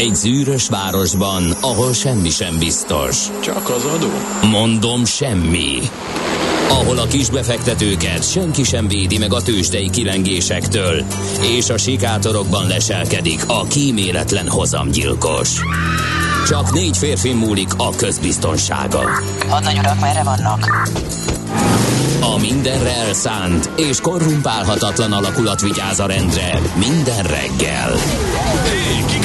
Egy zűrös városban, ahol semmi sem biztos. Csak az adó? Mondom, semmi. Ahol a kisbefektetőket senki sem védi meg a tőzsdei kilengésektől, és a sikátorokban leselkedik a kíméletlen hozamgyilkos. Csak 4 férfi múlik a közbiztonsága. Hadnagy urak, merre vannak? A mindenre elszánt és korrumpálhatatlan alakulat vigyáz a rendre minden reggel. Hé, kik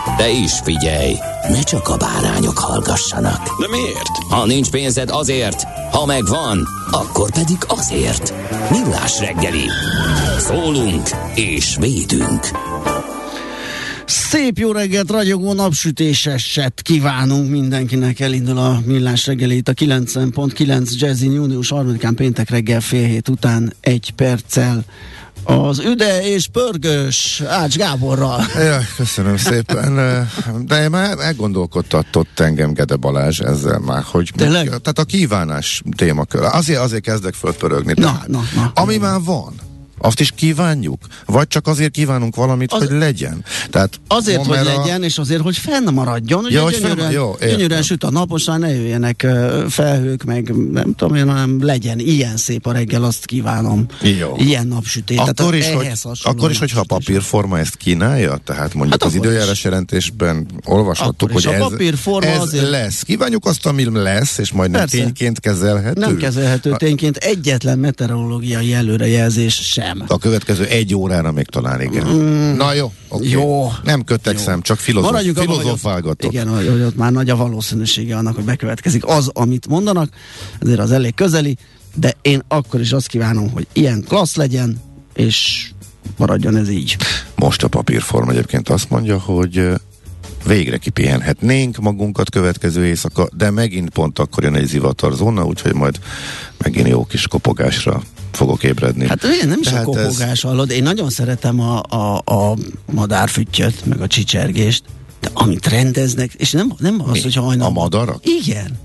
De is figyelj, ne csak a bárányok hallgassanak. De miért? Ha nincs pénzed, azért, ha megvan, akkor pedig azért. Millás reggeli. Szólunk és védünk. Szép jó reggelt, ragyogó napsütéseset kívánunk mindenkinek. Elindul a Millás reggeli itt a 90.9 Jazzin június 3-án péntek reggel fél hét után egy perccel. Az üde és pörgős Ács Gáborral. Jaj, köszönöm szépen. De én már elgondolkodtatott engem Gede Balázs ezzel már, hogy tehát a kívánás témakör. Azért kezdek fölpörögni. Na, ami már van, azt is kívánjuk? Vagy csak azért kívánunk valamit, hogy legyen? Tehát azért, hogy legyen, és azért, hogy fennmaradjon. Ugye gyönyörűen süt a naposán, ne jöjjenek felhők, meg nem tudom én, hanem legyen ilyen szép a reggel, azt kívánom. Jó. Ilyen napsütés. Akkor is, hogyha papírforma ezt kínálja, tehát mondjuk az időjárás jelentésben olvashattuk, hogy ez lesz. Kívánjuk azt, ami lesz, és majd nem tényként kezelhető. Nem kezelhető tényként, egyetlen meteorológiai előrejelzés sem. A következő egy órára még talán igen. Na jó, okay. Jó. Nem köttekszem, csak filozofálgatok. Igen, hogy ott már nagy a valószínűsége annak, hogy bekövetkezik az, amit mondanak. Ezért az elég közeli, de én akkor is azt kívánom, hogy ilyen klassz legyen, és maradjon ez így. Most a papírforma egyébként azt mondja, hogy végre kipihenhetnénk magunkat következő éjszaka, de megint pont akkor jön egy zivatarzóna, úgyhogy majd megint jó kis kopogásra fogok ébredni. Hát én nem is a kopogás hallod, én nagyon szeretem a madárfüttyöt, meg a csicsergést, de amit rendeznek, és nem az, hogy hajnal. A madarak? Igen.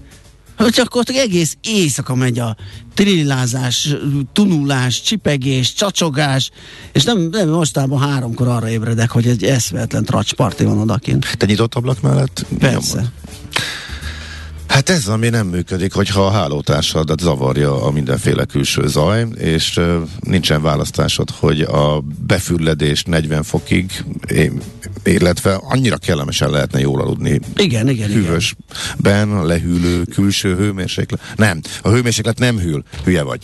Hogy akkor egész éjszaka megy a trillázás, tunulás, csipegés, csacsogás, és nem mostában 3-kor arra ébredek, hogy egy eszméletlen tracsparti van odakint. Te nyitott ablak mellett? Persze. Nyomod. Hát ez, ami nem működik, hogyha a hálótársadat zavarja a mindenféle külső zaj, és nincsen választásod, hogy a befürledés 40 fokig, illetve annyira kellemesen lehetne jól aludni. Igen. Hűvösben, a lehűlő külső hőmérséklet. Nem, a hőmérséklet nem hűl, hülye vagy.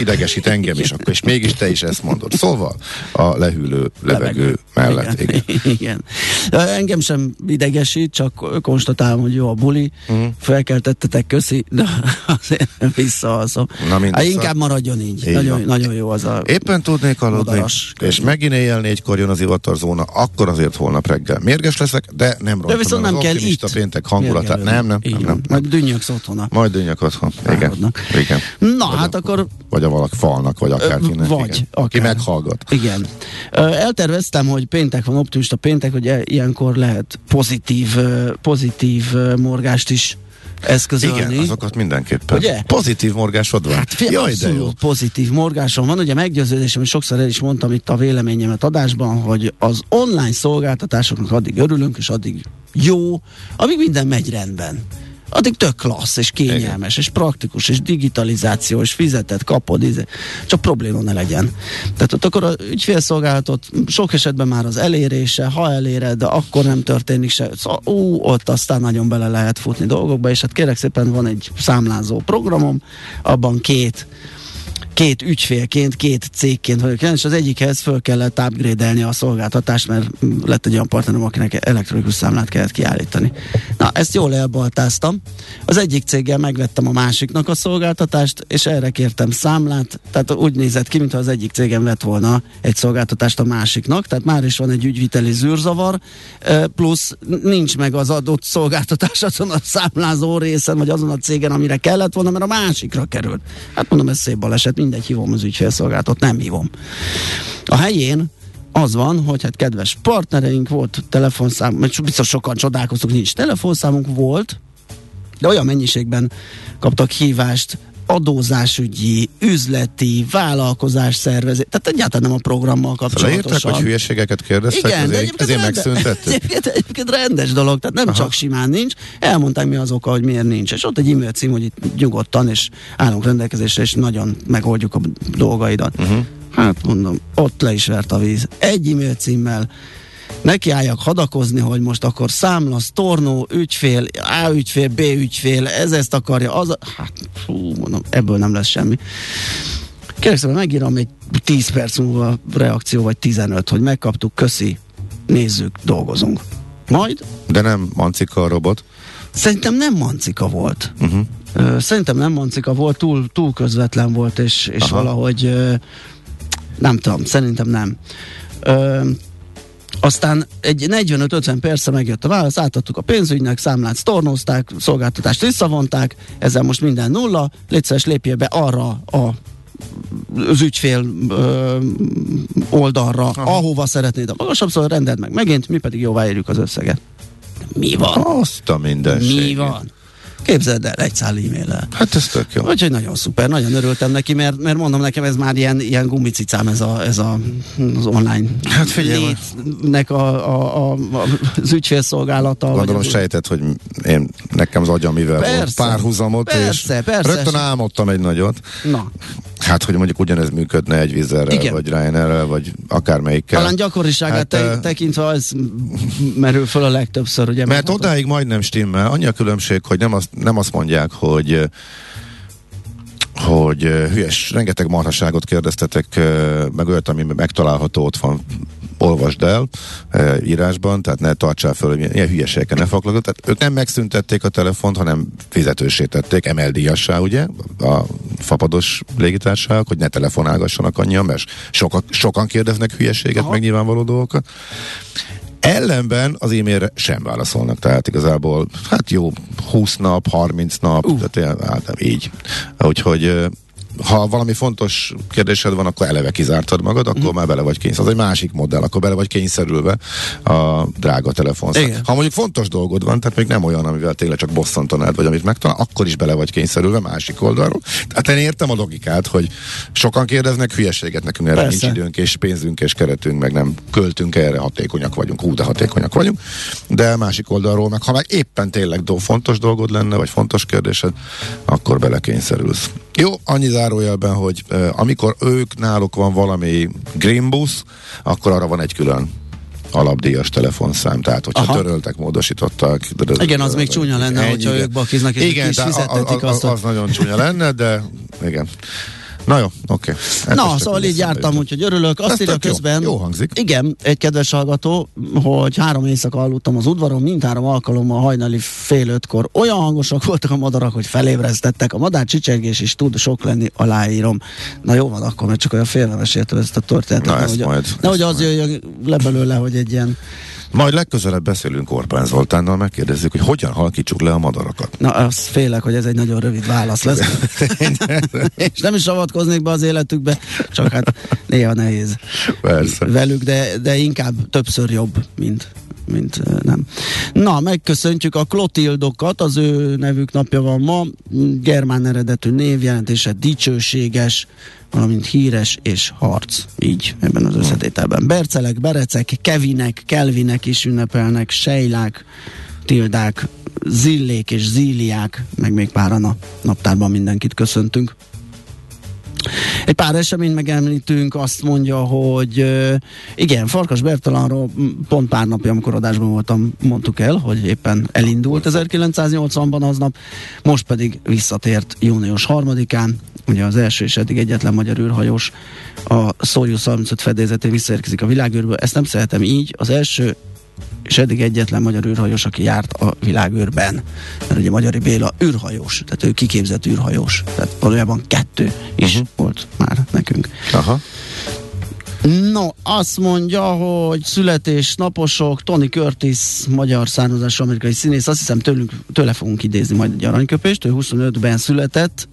Idegesít engem is, és mégis te is ezt mondod. Szóval a lehűlő levegő mellett. Igen. Engem sem idegesít, csak konstatálom, hogy jó a buli, felkeltettetek, köszi, de azért visszaalszom. Inkább maradjon így. Nagyon jó az a éppen tudnék aludni, madaras. És megint éjjel 4-kor jön az ivatarzóna, akkor azért holnap reggel mérges leszek, de nem rontom. De viszont nem kell itt. Péntek hangulatát. Nem. Majd dünnyöksz otthon. Igen. Na, vagy hát akkor... Vagy a valaki falnak, vagy akárkinek. Vagy. Aki meghallgat. Igen. Elterveztem, hogy péntek van, optimista péntek, hogy ilyenkor lehet pozitív morgást is eszközölni. Igen, azokat mindenképpen. Ugye? Pozitív morgásod van. Hát, abszolút pozitív morgásom van. Ugye meggyőződésem, és sokszor el is mondtam itt a véleményemet adásban, hogy az online szolgáltatásoknak addig örülünk, és addig jó, amíg minden megy rendben. Addig tök klassz, és kényelmes, és praktikus, és digitalizáció, és fizeted, kapod, csak probléma ne legyen. Tehát ott akkor az ügyfélszolgálatot sok esetben már az elérése, ha eléred, de akkor nem történik se. Ott aztán nagyon bele lehet futni dolgokba, és hát kérlek szépen van egy számlázó programom, abban 2 két ügyfélként, két cégként vagyok, és az egyikhez föl kellett upgrade-elni a szolgáltatást, mert lett egy olyan partnerem, akinek elektronikus számlát kellett kiállítani. Na, ezt jól elbaltáztam. Az egyik céggel megvettem a másiknak a szolgáltatást, és erre kértem számlát, tehát úgy nézett ki, mintha az egyik cégem vett volna egy szolgáltatást a másiknak, tehát már is van egy ügyviteli zűrzavar, plusz nincs meg az adott szolgáltatás azon a számlázó részen, vagy azon a cégen, amire kellett volna, mert a másikra került. Hát mondom, ez szép baleset, mindegy, hívom az ügyfélszolgálatot, nem hívom. A helyén az van, hogy hát kedves partnereink, volt telefonszámunk, mert biztos sokan csodálkoztuk, nincs telefonszámunk, volt, de olyan mennyiségben kaptak hívást adózásügyi, üzleti, vállalkozás szervezés, tehát egyáltalán nem a programmal kapcsolatosan. Leírták, hogy hülyeségeket kérdeztek, igen, ezért megszüntettük. Egyébként rendes dolog, tehát nem csak simán nincs, elmondták, mi az oka, hogy miért nincs, és ott egy e-mail cím, hogy itt nyugodtan, és állunk rendelkezésre, és nagyon megoldjuk a dolgaidat. Uh-huh. Hát mondom, ott le is vert a víz. Egy e-mail címmel nekiálljak hadakozni, hogy most akkor számlasz, tornó, ügyfél, A ügyfél, B ügyfél, ez ezt akarja, az... Hát, mondom, ebből nem lesz semmi. Kérlek szépen, megírom egy 10 perc múlva reakció, vagy 15, hogy megkaptuk, köszi, nézzük, dolgozunk. Majd... De nem mancika a robot? Szerintem nem mancika volt. Uh-huh. Szerintem nem mancika volt, túl közvetlen volt, és valahogy... Nem tudom, szerintem nem. Aztán egy 45-50 percre megjött a válasz, átadtuk a pénzügynek, számlát sztornozták, szolgáltatást visszavonták, ezzel most minden nulla, légy szíves, lépjél be arra az ügyfél oldalra, ahova szeretnéd a magasabb, szóval rendeld meg megint, mi pedig jóváírjuk az összeget. Mi van? Azt a mindenség. Mi van? Képzeld el, egy szál e-mail-el. Hát ez tök jó. Úgyhogy nagyon szuper, nagyon örültem neki, mert mondom, nekem ez már ilyen gumicicám, ez az online hát létnek az ügyfélszolgálata. Gondolom sejtett, hogy én nekem az agyam mivel volt párhuzamot, és rögtön álmodtam egy nagyot. Na. Hát, hogy mondjuk ugyanez működne egy Vizerrel, vagy Ryanairrel, vagy akármelyikkel. Talán gyakoriságát tekintve az merül föl a legtöbbször. Ugye, mert odáig majdnem stimmel. Annyi a különbség, hogy nem azt mondják, hogy hülyes, rengeteg marhaságot kérdeztetek, meg olyat, ami megtalálható, ott van, olvasd el írásban, tehát ne tartsál föl, hogy ilyen hülyeségekkel ne foglalkozz. Tehát ők nem megszüntették a telefont, hanem fizetőssé tették, MLD-assá, ugye, a fapados légitársaságok, hogy ne telefonálgassanak annyian, mert sokan kérdeznek hülyeséget, meg nyilvánvaló dolgokat. Ellenben az e-mailre sem válaszolnak, tehát igazából, hát jó, 20 nap, 30 nap, tehát hát nem így. Úgyhogy ha valami fontos kérdésed van, akkor eleve kizártad magad, akkor már bele vagy kényszerülve. Az egy másik modell, akkor bele vagy kényszerülve a drága telefonszám. Ha mondjuk fontos dolgod van, tehát még nem olyan, amivel tényleg csak bosszantanád, vagy amit megtalál, akkor is bele vagy kényszerülve másik oldalról. Tehát én értem a logikát, hogy sokan kérdeznek hülyeséget nekünk, erre nincs időnk és pénzünk és keretünk, meg nem költünk erre, hatékonyak vagyunk, de hatékonyak vagyunk. De másik oldalról meg, ha meg éppen tényleg fontos dolgod lenne, vagy fontos kérdésed, akkor bele kényszerülsz. Jó, annyi zárójelben, hogy amikor ők náluk van valami greenbusz, akkor arra van egy külön alapdíjas telefonszám, tehát hogyha töröltek, módosítottak. Igen, az még csúnya lenne, hogyha ők bakiznak, és ki is fizettetik azt. Igen, az nagyon csúnya lenne, de igen. Na jó, oké. Na, szóval így jártam, úgyhogy örülök. Azt írja közben, jó hangzik. Igen, egy kedves hallgató, hogy 3 éjszaka aludtam az udvaron, mindhárom alkalommal hajnali 4:30-kor. Olyan hangosak voltak a madarak, hogy felébresztettek. A madár csicsergés is tud sok lenni, aláírom. Na jó van akkor, mert csak olyan félre meséltem ezt a történetet. Na ezt majd. Nehogy az jöjjön le belőle, hogy egy ilyen... Majd legközelebb beszélünk Orbán Zoltánnal, megkérdezzük, hogy hogyan halkítsuk le a madarakat. Na, azt félek, hogy ez egy nagyon rövid válasz lesz. És nem is avatkoznék be az életükbe, csak hát néha nehéz persze velük, de inkább többször jobb, mint nem. Na, megköszöntjük a Klotildokat, az ő nevük napja van ma, germán eredetű név, jelentése dicsőséges, valamint híres és harc, így ebben az összetételben. Bercelek, berecek, kevinek, kelvinek is ünnepelnek, sejlák, tildák, zillék és zíliák, meg még páran a naptárban mindenkit köszöntünk. Egy pár eseményt megemlítünk, azt mondja, hogy igen, Farkas Bertalanról pont pár napja, amikor adásban voltam, mondtuk el, hogy éppen elindult 1980-ban aznap, most pedig visszatért június 3-án, ugye az első és eddig egyetlen magyar űrhajós, a Szojuz 35 fedélzetén visszaérkezik a világűrből. Ezt nem szeretem így, az első és eddig egyetlen magyar űrhajós, aki járt a világűrben. Mert ugye Magyari Béla űrhajós, tehát ő kiképzett űrhajós. Tehát valójában kettő is volt már nekünk. Aha. No, azt mondja, hogy születésnaposok, Tony Curtis, magyar származású amerikai színész, azt hiszem tőle fogunk idézni majd egy aranyköpést, ő 25-ben született,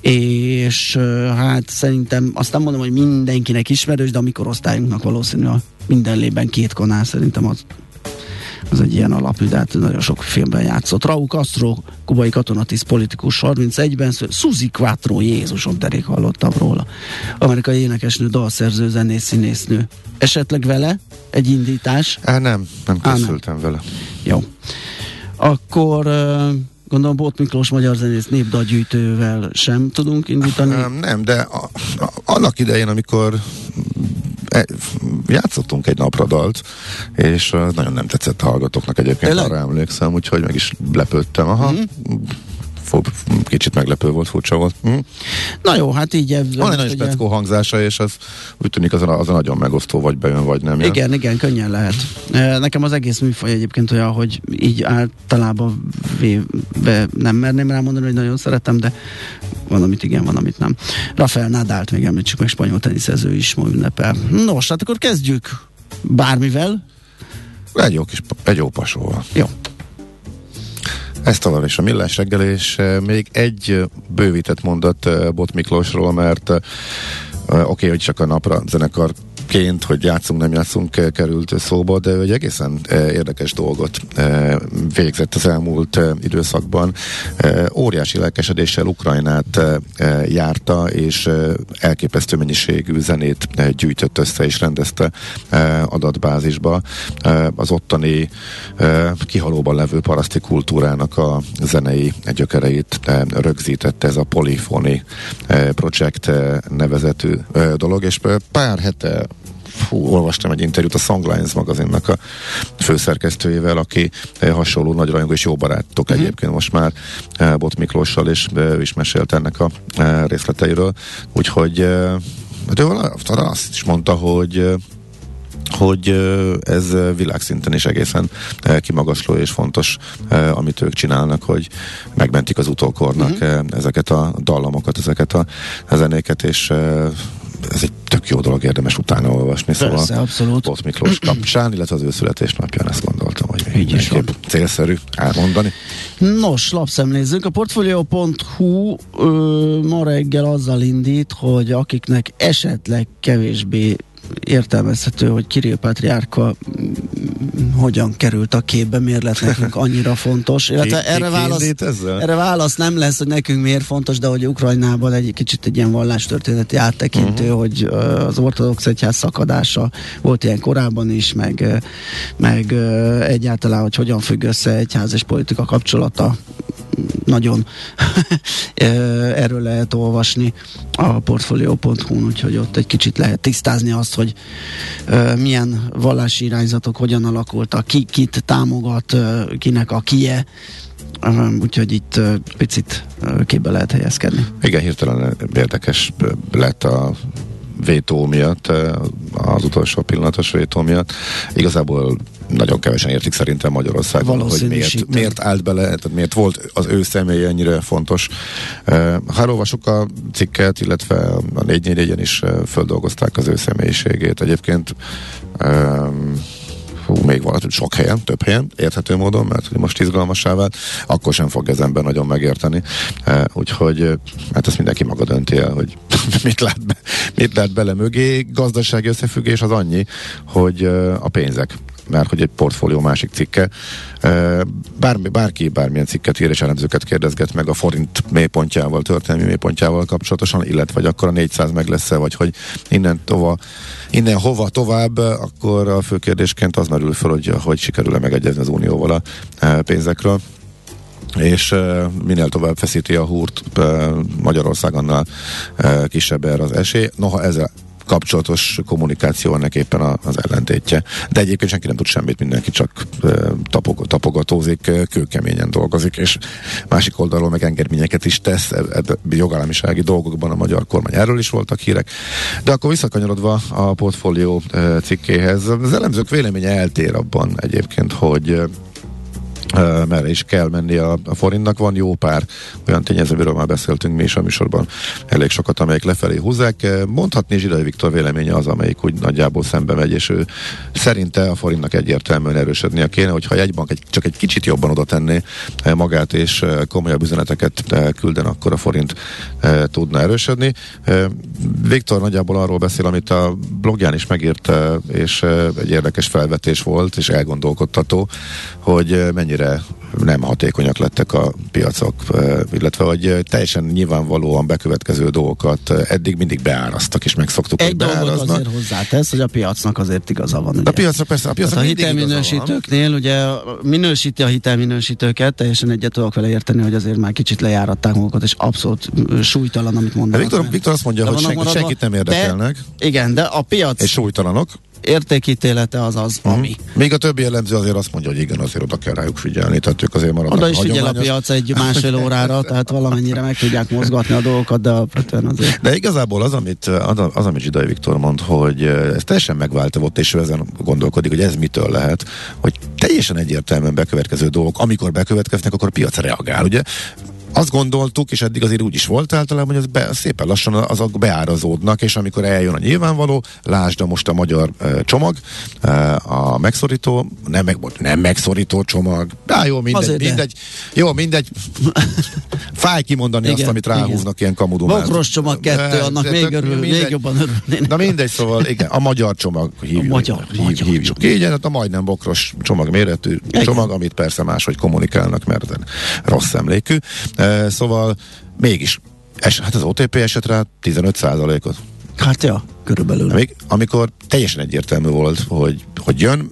és hát szerintem azt nem mondom, hogy mindenkinek ismerős, de a mikorosztályunknak valószínű a minden lében két kanál, szerintem az egy ilyen alapű, de hát nagyon sok filmben játszott. Raúl Castro, kubai katonatiszt politikus, 31-ben Suzy Quattro, Jézusom, derék hallottam róla. Amerikai énekesnő, dalszerző, zenész, színésznő. Esetleg vele egy indítás? Nem készültem vele. Jó. Akkor gondolom Bot Miklós magyar zenész népdalgyűjtővel sem tudunk indítani. Nem, de annak idején, amikor játszottunk egy napra dalt, és nagyon nem tetszett a hallgatóknak egyébként, arra emlékszem, úgyhogy meg is lepődtem. Aha. Kicsit meglepő volt, furcsa volt. Na jó, hát így ebből. Van egy nagyon speckó hangzása, és az úgy tűnik, az a nagyon megosztó, vagy bejön, vagy nem. Igen, könnyen lehet. Nekem az egész műfaj egyébként olyan, hogy így általában nem merném rámondani, hogy nagyon szeretem, de van, amit igen, van, amit nem. Rafael Nadált még említsük, meg spanyol teniszező is ma ünnepel. Nos, hát akkor kezdjük bármivel. Egy jó pasóval. Jó. Ez továbbra is a Millás reggeli, és még egy bővített mondat Bot Miklósról, mert oké, hogy csak a napra zenekarként, hogy játszunk, nem játszunk, került szóba, de egy egészen érdekes dolgot végzett az elmúlt időszakban. Óriási lelkesedéssel Ukrajnát járta, és elképesztő mennyiségű zenét gyűjtött össze, és rendezte adatbázisba az ottani kihalóban levő paraszti kultúrának a zenei gyökereit rögzítette, ez a Polyphony Project nevezetű dolog, és pár hete olvastam egy interjút a Songlines magazinnak a főszerkesztőjével, aki hasonló nagy rajongó és jó barátok egyébként most már Bot Miklóssal, és ő is mesélt ennek a részleteiről, úgyhogy ő azt is mondta, hogy ez világszinten is egészen kimagasló és fontos, amit ők csinálnak, hogy megmentik az utókornak ezeket a dallamokat, ezeket a zenéket, és ez egy tök jó dolog, érdemes utána olvasni. Persze, szóval abszolút. Bot Miklós kapcsán, illetve az ő születésnapján ezt gondoltam, hogy mindenképp célszerű elmondani. Nos, lapszemlézzünk. A Portfolio.hu ma reggel azzal indít, hogy akiknek esetleg kevésbé értelmezhető, hogy Kirill Patriárka hogyan került a képbe, miért lett nekünk annyira fontos. Erre válasz nem lesz, hogy nekünk miért fontos, de hogy Ukrajnában egy kicsit egy ilyen vallástörténeti áttekintő, hogy az ortodox egyház szakadása volt ilyen korábban is, meg egyáltalán, hogy hogyan függ össze egyház és politika kapcsolata. Nagyon erről lehet olvasni a portfolio.hu-n, úgyhogy ott egy kicsit lehet tisztázni azt, hogy milyen vallási irányzatok hogyan alakultak, ki kit támogat, kinek a kie, úgyhogy itt picit képbe lehet helyezkedni. Igen, hirtelen érdekes lett a vétó miatt, az utolsó pillanatos vétó miatt. Igazából nagyon kevesen értik szerintem Magyarországon, hogy miért állt bele, tehát miért volt az ő személy ennyire fontos. Ha olvasok a cikket, illetve a 444-en is földolgozták az ő személyiségét. Egyébként még valami sok helyen, több helyen, érthető módon, mert most izgalmassá vált, akkor sem fog ez ember nagyon megérteni. Úgyhogy hát ezt mindenki maga dönti el, hogy mit lát bele mögé. Gazdasági összefüggés az annyi, hogy a pénzek, mert hogy egy portfólió másik cikke, bárki bármilyen cikket ír és elemzőket kérdezget meg a forint mélypontjával, történelmi mélypontjával kapcsolatosan, illetve hogy akkor a 400 meg lesz-e, vagy hogy innen hova tovább, akkor a fő kérdésként az merül fel, hogy sikerül-e megegyezni az Unióval a pénzekről. és minél tovább feszíti a húrt Magyarország, annál kisebb erre az esély. Noha ezzel kapcsolatos kommunikáció ennek éppen az ellentétje. De egyébként senki nem tud semmit, mindenki csak tapogatózik, kőkeményen dolgozik, és másik oldalról meg engedményeket is tesz jogállamisági dolgokban a magyar kormány. Erről is voltak hírek. De akkor visszakanyarodva a Portfolio cikkéhez, az elemzők véleménye eltér abban egyébként, hogy merre is kell menni a forintnak. Van jó pár olyan tényezőről már beszéltünk mi is a műsorban elég sokat, amelyek lefelé húzzák. Mondhatni Zsiday Viktor véleménye az, amelyik úgy nagyjából szembe megy, és ő szerinte a forintnak egyértelműen erősödnie kéne, hogyha egy bank csak egy kicsit jobban oda tenné magát, és komolyabb üzeneteket külden, akkor a forint tudna erősödni. Viktor nagyjából arról beszél, amit a blogján is megírt, és egy érdekes felvetés volt, és elgondolkodtató, hogy mennyire nem hatékonyak lettek a piacok, illetve hogy teljesen nyilvánvalóan bekövetkező dolgokat eddig mindig beárasztak, és megszoktuk, hogy beáraznak. Egy dolgot azért hozzátesz, hogy a piacnak azért igaza van. Ugye? A piacnak persze, a piacnak mindig igaza van. A hitelminősítőknél ugye minősíti a hitelminősítőket, teljesen egyet tudok vele érteni, hogy azért már kicsit lejáratták magukat, és abszolút súlytalan, amit mondanak. Viktor azt mondja, hogy senkit nem érdekelnek. Igen, de a piac... És súlytalanok. Értékítélete az az, ami. Még a többi jellemző azért azt mondja, hogy igen, azért oda kell rájuk figyelni, tehát ők azért maradnak. Oda is figyel a piac egy másfél órára, tehát valamennyire meg tudják mozgatni a dolgokat, de alapvetően azért. De igazából az, amit Zsiday Viktor mond, hogy ez teljesen megválta volt, és ő ezen gondolkodik, hogy ez mitől lehet, hogy teljesen egyértelműen bekövetkező dolgok, amikor bekövetkeznek, akkor a piac reagál, ugye? Azt gondoltuk, és eddig azért úgy is volt általában, hogy szépen lassan azok beárazódnak, és amikor eljön a nyilvánvaló, lásd most a magyar csomag, a megszorító, nem megszorító csomag, jó, mindegy, fáj kimondani igen, azt, amit ráhúznak ilyen kamudumát. Bokros csomag 2, annak még jobban örülnének. Na mindegy, szóval igen, a magyar csomag hívjuk. Igen, hát a majdnem bokros csomag méretű csomag, amit persze máshogy kommunikálnak, mert rossz emlékű. Szóval mégis, hát az OTP esett rá 15%-ot. Hát ja, körülbelül. Amikor teljesen egyértelmű volt, hogy jön,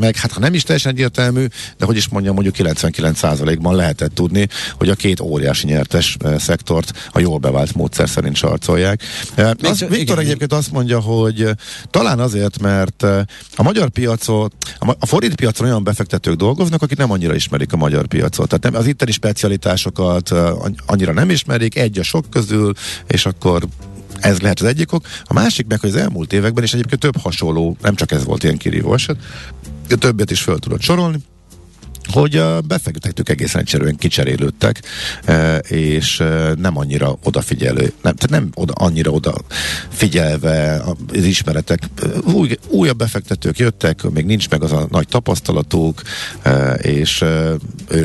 hát ha nem is teljesen egyértelmű, de hogy is mondjam, mondjuk 99%-ban lehetett tudni, hogy a két óriási nyertes szektort a jól bevált módszer szerint sarcolják. Viktor egyébként azt mondja, hogy talán azért, mert a magyar piacot, a forint piacon olyan befektetők dolgoznak, akik nem annyira ismerik a magyar piacot. Tehát az itteni specialitásokat annyira nem ismerik, egy a sok közül, és akkor ez lehet az egyik ok. A másik meg, hogy az elmúlt években, és egyébként több hasonló, nem csak ez volt ilyen kirívó eset, többet is föl tudod sorolni, hogy a befektetők egészen egyszerűen kicserélődtek, és nem annyira odafigyelő, annyira odafigyelve az ismeretek. Újabb befektetők jöttek, még nincs meg az a nagy tapasztalatuk, és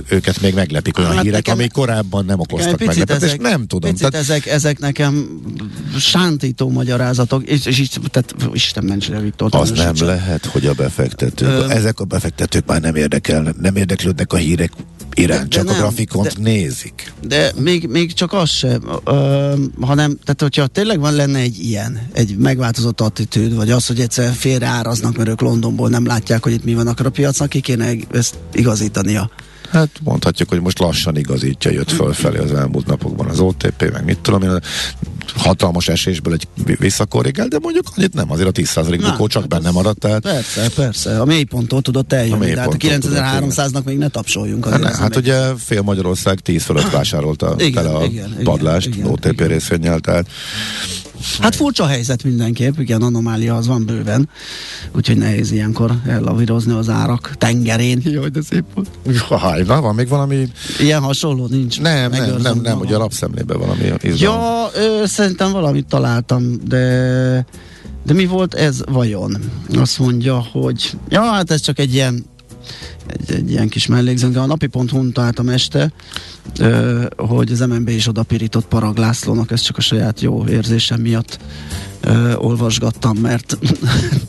őket még meglepik olyan hírek, ami korábban nem okoztak meglepet, és nem tudom. Tehát, ezek nekem sántító magyarázatok, és tehát Isten mentse, Viktor. Az nem lehet, hogy a befektetők, ezek a befektetők már nem érdekelnek, érdeklődnek a hírek iránt, csak a grafikont nézik. De még csak az sem, hanem, tehát hogyha tényleg lenne egy megváltozott attitűd, vagy az, hogy egyszer félreáraznak, mert ők Londonból nem látják, hogy itt mi van, akkor a piacnak ki kéne ezt igazítania. Hát mondhatjuk, hogy most lassan igazítja, jött fölfelé az elmúlt napokban az OTP, meg mit tudom én, hatalmas esésből egy visszakorrigál, de mondjuk annyit nem, azért a 10% bukó csak benne maradt. Tehát... Persze, a mélyponttól tudott eljönni, de hát a 9300-nak még ne tapsoljunk. Hát ugye fél Magyarország 10 fölött vásárolta padlást OTP részvénnyel, tehát hát furcsa helyzet mindenképp, igen, anomália az van bőven, úgyhogy nehéz ilyenkor ellavírozni az árak tengerén. Jaj, de szép volt. Jaj, na, van még valami... Ilyen hasonló nincs. Nem, ugye a lapszemlében valami izgalom. Ja, szerintem valamit találtam, de mi volt ez vajon? Azt mondja, hogy... Ja, hát ez csak egy ilyen kis mellékzőnk, a napi.hu-n találtam este, hogy az MNB is odapirított Parragh Lászlónak, ez csak a saját jó érzésem miatt olvasgattam, mert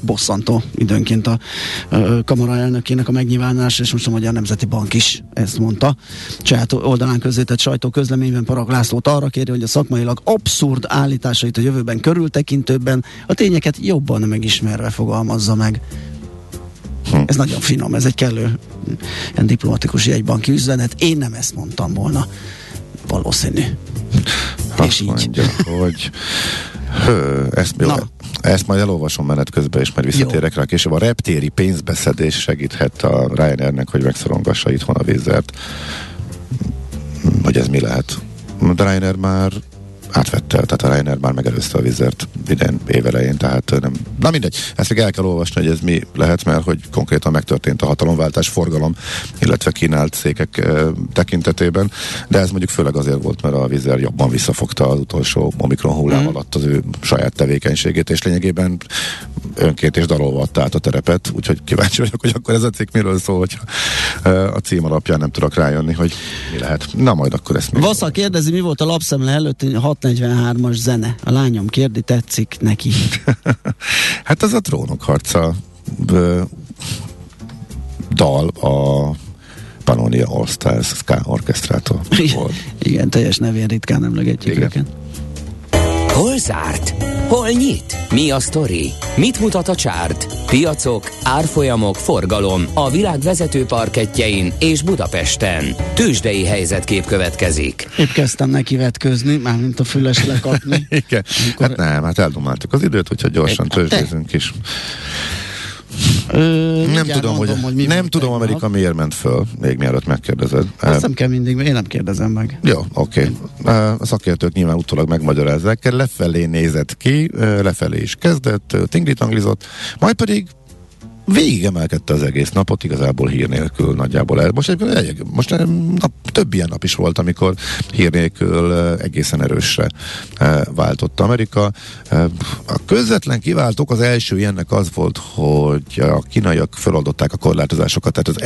bosszantó időnként a kamara elnökének a megnyilvánulása, és most a Magyar Nemzeti Bank is ezt mondta. Saját oldalán közzétett sajtóközleményben Parragh Lászlót arra kéri, hogy a szakmailag abszurd állításait a jövőben körültekintőbben, a tényeket jobban megismerve fogalmazza meg. Ez nagyon finom, ez egy kellő diplomatikus jegybanki üzenet. Én nem ezt mondtam volna. Valószínű. Azt mondja, hogy ezt majd elolvasom menet közben, és majd visszatérek rá később. A reptéri pénzbeszedés segíthet a Ryanairnek, hogy megszorongassa itthon a vízzert. Vagy ez mi lehet? De Ryanair már átvette, tehát a Ryanair már megelőzte a Wizard idén évelején, tehát nem. Na mindegy, ezt még el kell olvasni, hogy ez mi lehet, mert hogy konkrétan megtörtént a hatalomváltás forgalom, illetve kínált székek tekintetében, de ez mondjuk főleg azért volt, mert a Wizard jobban visszafogta az utolsó Omikron hullám alatt az ő saját tevékenységét, és lényegében önként és dalolva adta át a terepet, úgyhogy kíváncsi vagyok, hogy akkor ez a cikk miről szól, hogyha a cím alapján nem tudok rájönni, hogy mi lehet. Na majd akkor ezt még. Vasza kérdezi, mi volt a lapszemle előtt 43-as zene. A lányom kérdi, tetszik neki. Hát az a Trónok harca dal a Pannonia All Stars Orchestrától volt. Igen, teljes nevén ritkán emlegetjük őket. Hol zárt? Hol nyit? Mi a sztori? Mit mutat a csárt? Piacok, árfolyamok, forgalom a világ vezető parkettjein és Budapesten. Tőzsdei helyzetkép következik. Épp kezdtem neki vetközni, mármint a füles lekapni. Igen, amikor... hát nem, hát eldomáltuk az időt, hogyha gyorsan tőzsdézünk is. Nem tudom, mondom, hogy nem tudom, Amerika miért ment föl, még mielőtt megkérdezed. Azt nem kell mindig, én nem kérdezem meg. Jó, oké. A szakértők nyilván utólag megmagyarázzák. Lefelé nézett ki, lefelé is kezdett, tinglit-anglizott, majd pedig végig emelkedte az egész napot, igazából hír nélkül nagyjából. Most több ilyen nap is volt, amikor hír nélkül egészen erősre váltott Amerika. A közvetlen kiváltók, az első ilyennek az volt, hogy a kínaiak feloldották a korlátozásokat, tehát az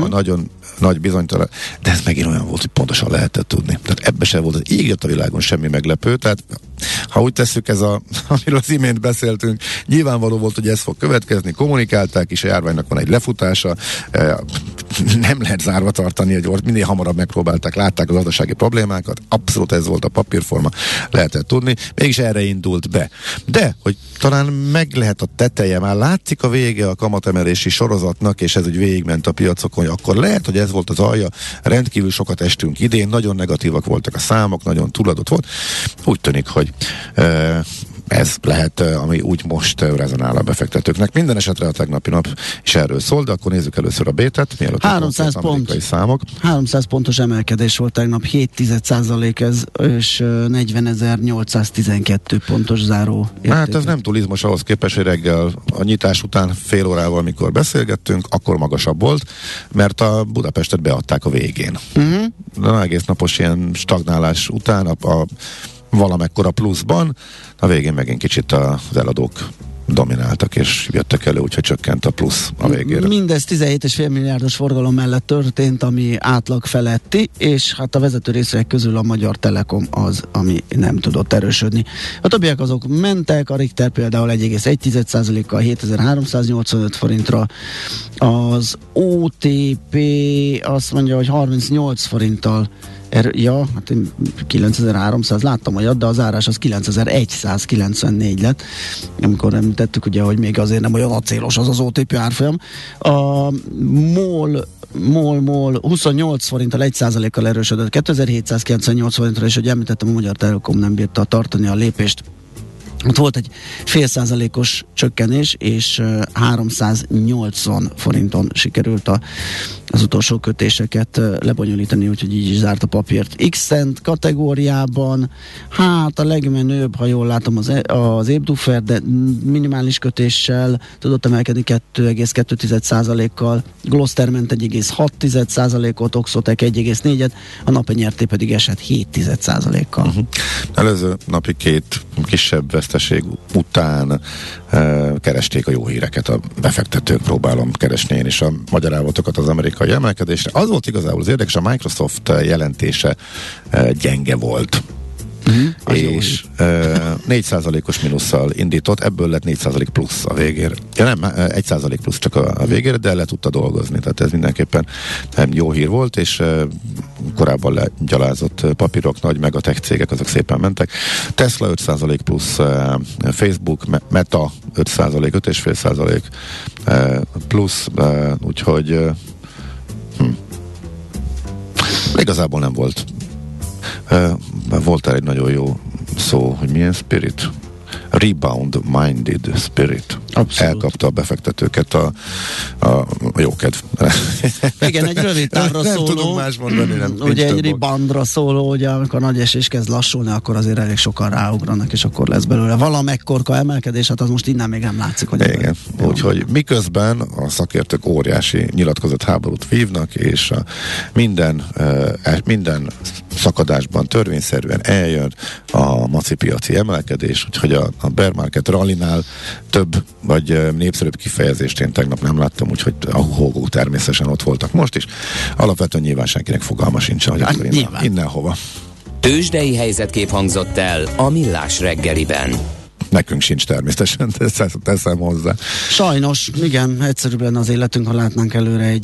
a nagyon nagy bizonytalan, de ez megint olyan volt, hogy pontosan lehetett tudni. Tehát ebbe sem volt az ígért a világon semmi meglepő, tehát ha úgy tesszük, ez amiről az imént beszéltünk, nyilvánvaló volt, hogy ez fog következni, kommunikálták is, a járványnak van egy lefutása, nem lehet zárva tartani, hogy minél hamarabb megpróbálták, látták a gazdasági problémákat, abszolút ez volt a papírforma, lehetett tudni, mégis erre indult be. De, hogy talán meg lehet a teteje, már látszik a vége a kamatemelési sorozatnak, és ez úgy végigment a piacokon, akkor lehet, hogy ez volt az alja, rendkívül sokat estünk idén, nagyon negatívak voltak a számok, nagyon túladott volt, úgy tűnik, hogy ez lehet, ami úgy most rezonál a befektetőknek. Minden esetre a tegnapi nap is erről szól, de akkor nézzük először a B-tet, mielőtt 300 pont. Számok. 300 pontos emelkedés volt tegnap, 0,7% ez, és 40.812 pontos záró érték. Hát ez nem túl izmos ahhoz képest, hogy reggel a nyitás után fél órával, mikor beszélgettünk, akkor magasabb volt, mert a Budapestet beadták a végén. De egész napos ilyen stagnálás után a valamekkora pluszban, a végén megint kicsit az eladók domináltak és jöttek elő, úgyhogy csökkent a plusz a végére. Mindez 17,5 milliárdos forgalom mellett történt, ami átlag feletti, és hát a vezető részvények közül a Magyar Telekom az, ami nem tudott erősödni. A többiek azok mentek, a Richter például 1,1%-kal 7385 forintra, az OTP azt mondja, hogy 38 forinttal hát 9300 láttam olyat, de az árás az 9194 lett, amikor említettük ugye, hogy még azért nem olyan acélos az az OTP árfolyam. A MOL 28 forinttal 1%-kal erősödött 2798 forintra, és hogy említettem, a Magyar Telekom nem bírta tartani a lépést. Ott volt egy 0,5%-os csökkenés, és 380 forinton sikerült az utolsó kötéseket lebonyolítani, úgyhogy így is zárt a papírt. X-Cent kategóriában, hát a legmenőbb, ha jól látom, az Ébduffer, de minimális kötéssel tudott emelkedni 2,2%-kal, Gloster ment 1,6%-ot, Oxotec 1,4-et, a napi RT pedig esett 7%-kal. Előző napi két kisebb veszteség után keresték a jó híreket a befektetők, próbálom keresni én is a magyarázatokat az amerikai emelkedésre. Az volt igazából az érdekes, a Microsoft jelentése gyenge volt. és 4%-os minusszal indított, ebből lett 4% plusz a végére. Ja nem, 1% plusz csak a végére, de le tudta dolgozni, tehát ez mindenképpen jó hír volt, és korábban legyalázott papírok, nagy megatech cégek, azok szépen mentek. Tesla 5% plusz, Facebook, Meta 5%, 5,5% plusz, úgyhogy igazából nem volt. Volt egy nagyon jó szó, hogy milyen spirit? Rebound minded spirit. Abszolút. Elkapta a befektetőket a jókedv. Igen, egy rövid távra nem szóló. Nem tudunk más mondani. Ugye egy reboundra szóló, hogy amikor nagy esés kezd lassulni, akkor azért elég sokan ráugranak, és akkor lesz belőle valamekkorka emelkedés, hát az most innen még nem látszik. Hogy igen, úgyhogy miközben a szakértők óriási nyilatkozott háborút vívnak, és minden szakadásban törvényszerűen eljön a macipiaci emelkedés, úgyhogy a bear market rallinál több vagy népszerűbb kifejezést én tegnap nem láttam, úgyhogy a hógók természetesen ott voltak most is. Alapvetően nyilván senkinek fogalma sincsen, hogy akkor innen hova. Tőzsdei helyzetkép hangzott el a Millás reggeliben. Nekünk sincs természetesen, teszem hozzá. Sajnos, igen, egyszerűbb lenne az életünk, ha látnánk előre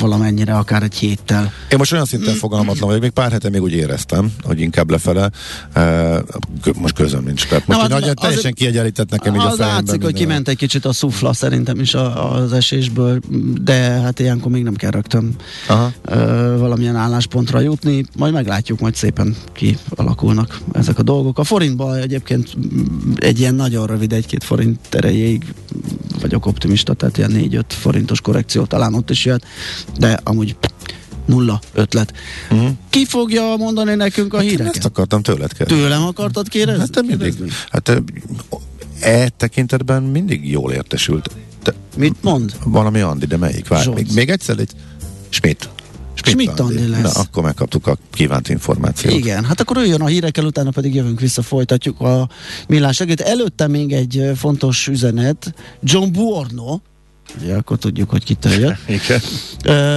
valamennyire, akár egy héttel. Én most olyan szinten fogalmatlan vagyok, még pár hete még úgy éreztem, hogy inkább lefele. Most közöm nincs. Tehát most teljesen kiegyenlített nekem így a fejemben. Az látszik, hogy kiment egy kicsit a szufla szerintem is az esésből, de hát ilyenkor még nem kell rögtön valamilyen álláspontra jutni. Majd meglátjuk, majd szépen kialakulnak ezek a dolgok. A forintban egyébként egy ilyen nagyon rövid, 1-2 forint erejéig vagyok optimista, tehát ilyen 4-5 forintos korrekció talán ott is jött, de amúgy nulla ötlet. Mm. Ki fogja mondani nekünk a híreket? Ezt akartam tőled kérdezni. Tőlem akartad kérdezni? Hát te mindig. Hát tekintetben mindig jól értesült. Te mit mond? Valami Andi, de melyik? Várj, még egyszer egy Schmidt Andi lesz. Na, akkor megkaptuk a kívánt információt. Igen, hát akkor ő jön a hírekkel, utána pedig jövünk vissza, folytatjuk a Millás reggelit. Előtte még egy fontos üzenet. John Buorno, ugye akkor tudjuk, hogy kitől jött.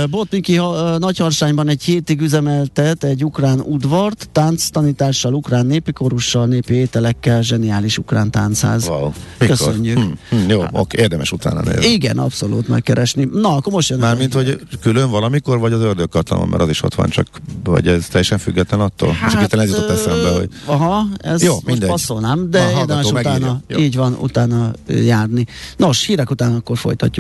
Bot Miklós Nagyharsányban egy hétig üzemeltet egy ukrán udvart, tánctanítással, ukrán népi korussal, népi ételekkel, zseniális ukrán táncház. Wow. Köszönjük. Jó, érdemes utána nézni. Igen, abszolút megkeresni. Na, akkor most jön. Mármint, hogy külön valamikor, vagy az ördögkatlanban, mert az is ott van, csak vagy ez teljesen független attól? Hát, csak itt ez jutott eszembe, hogy... Aha, ez jó, most passzolnám, de érdemes utána, így van, utána járni. Nos, hírek után akkor folytatjuk.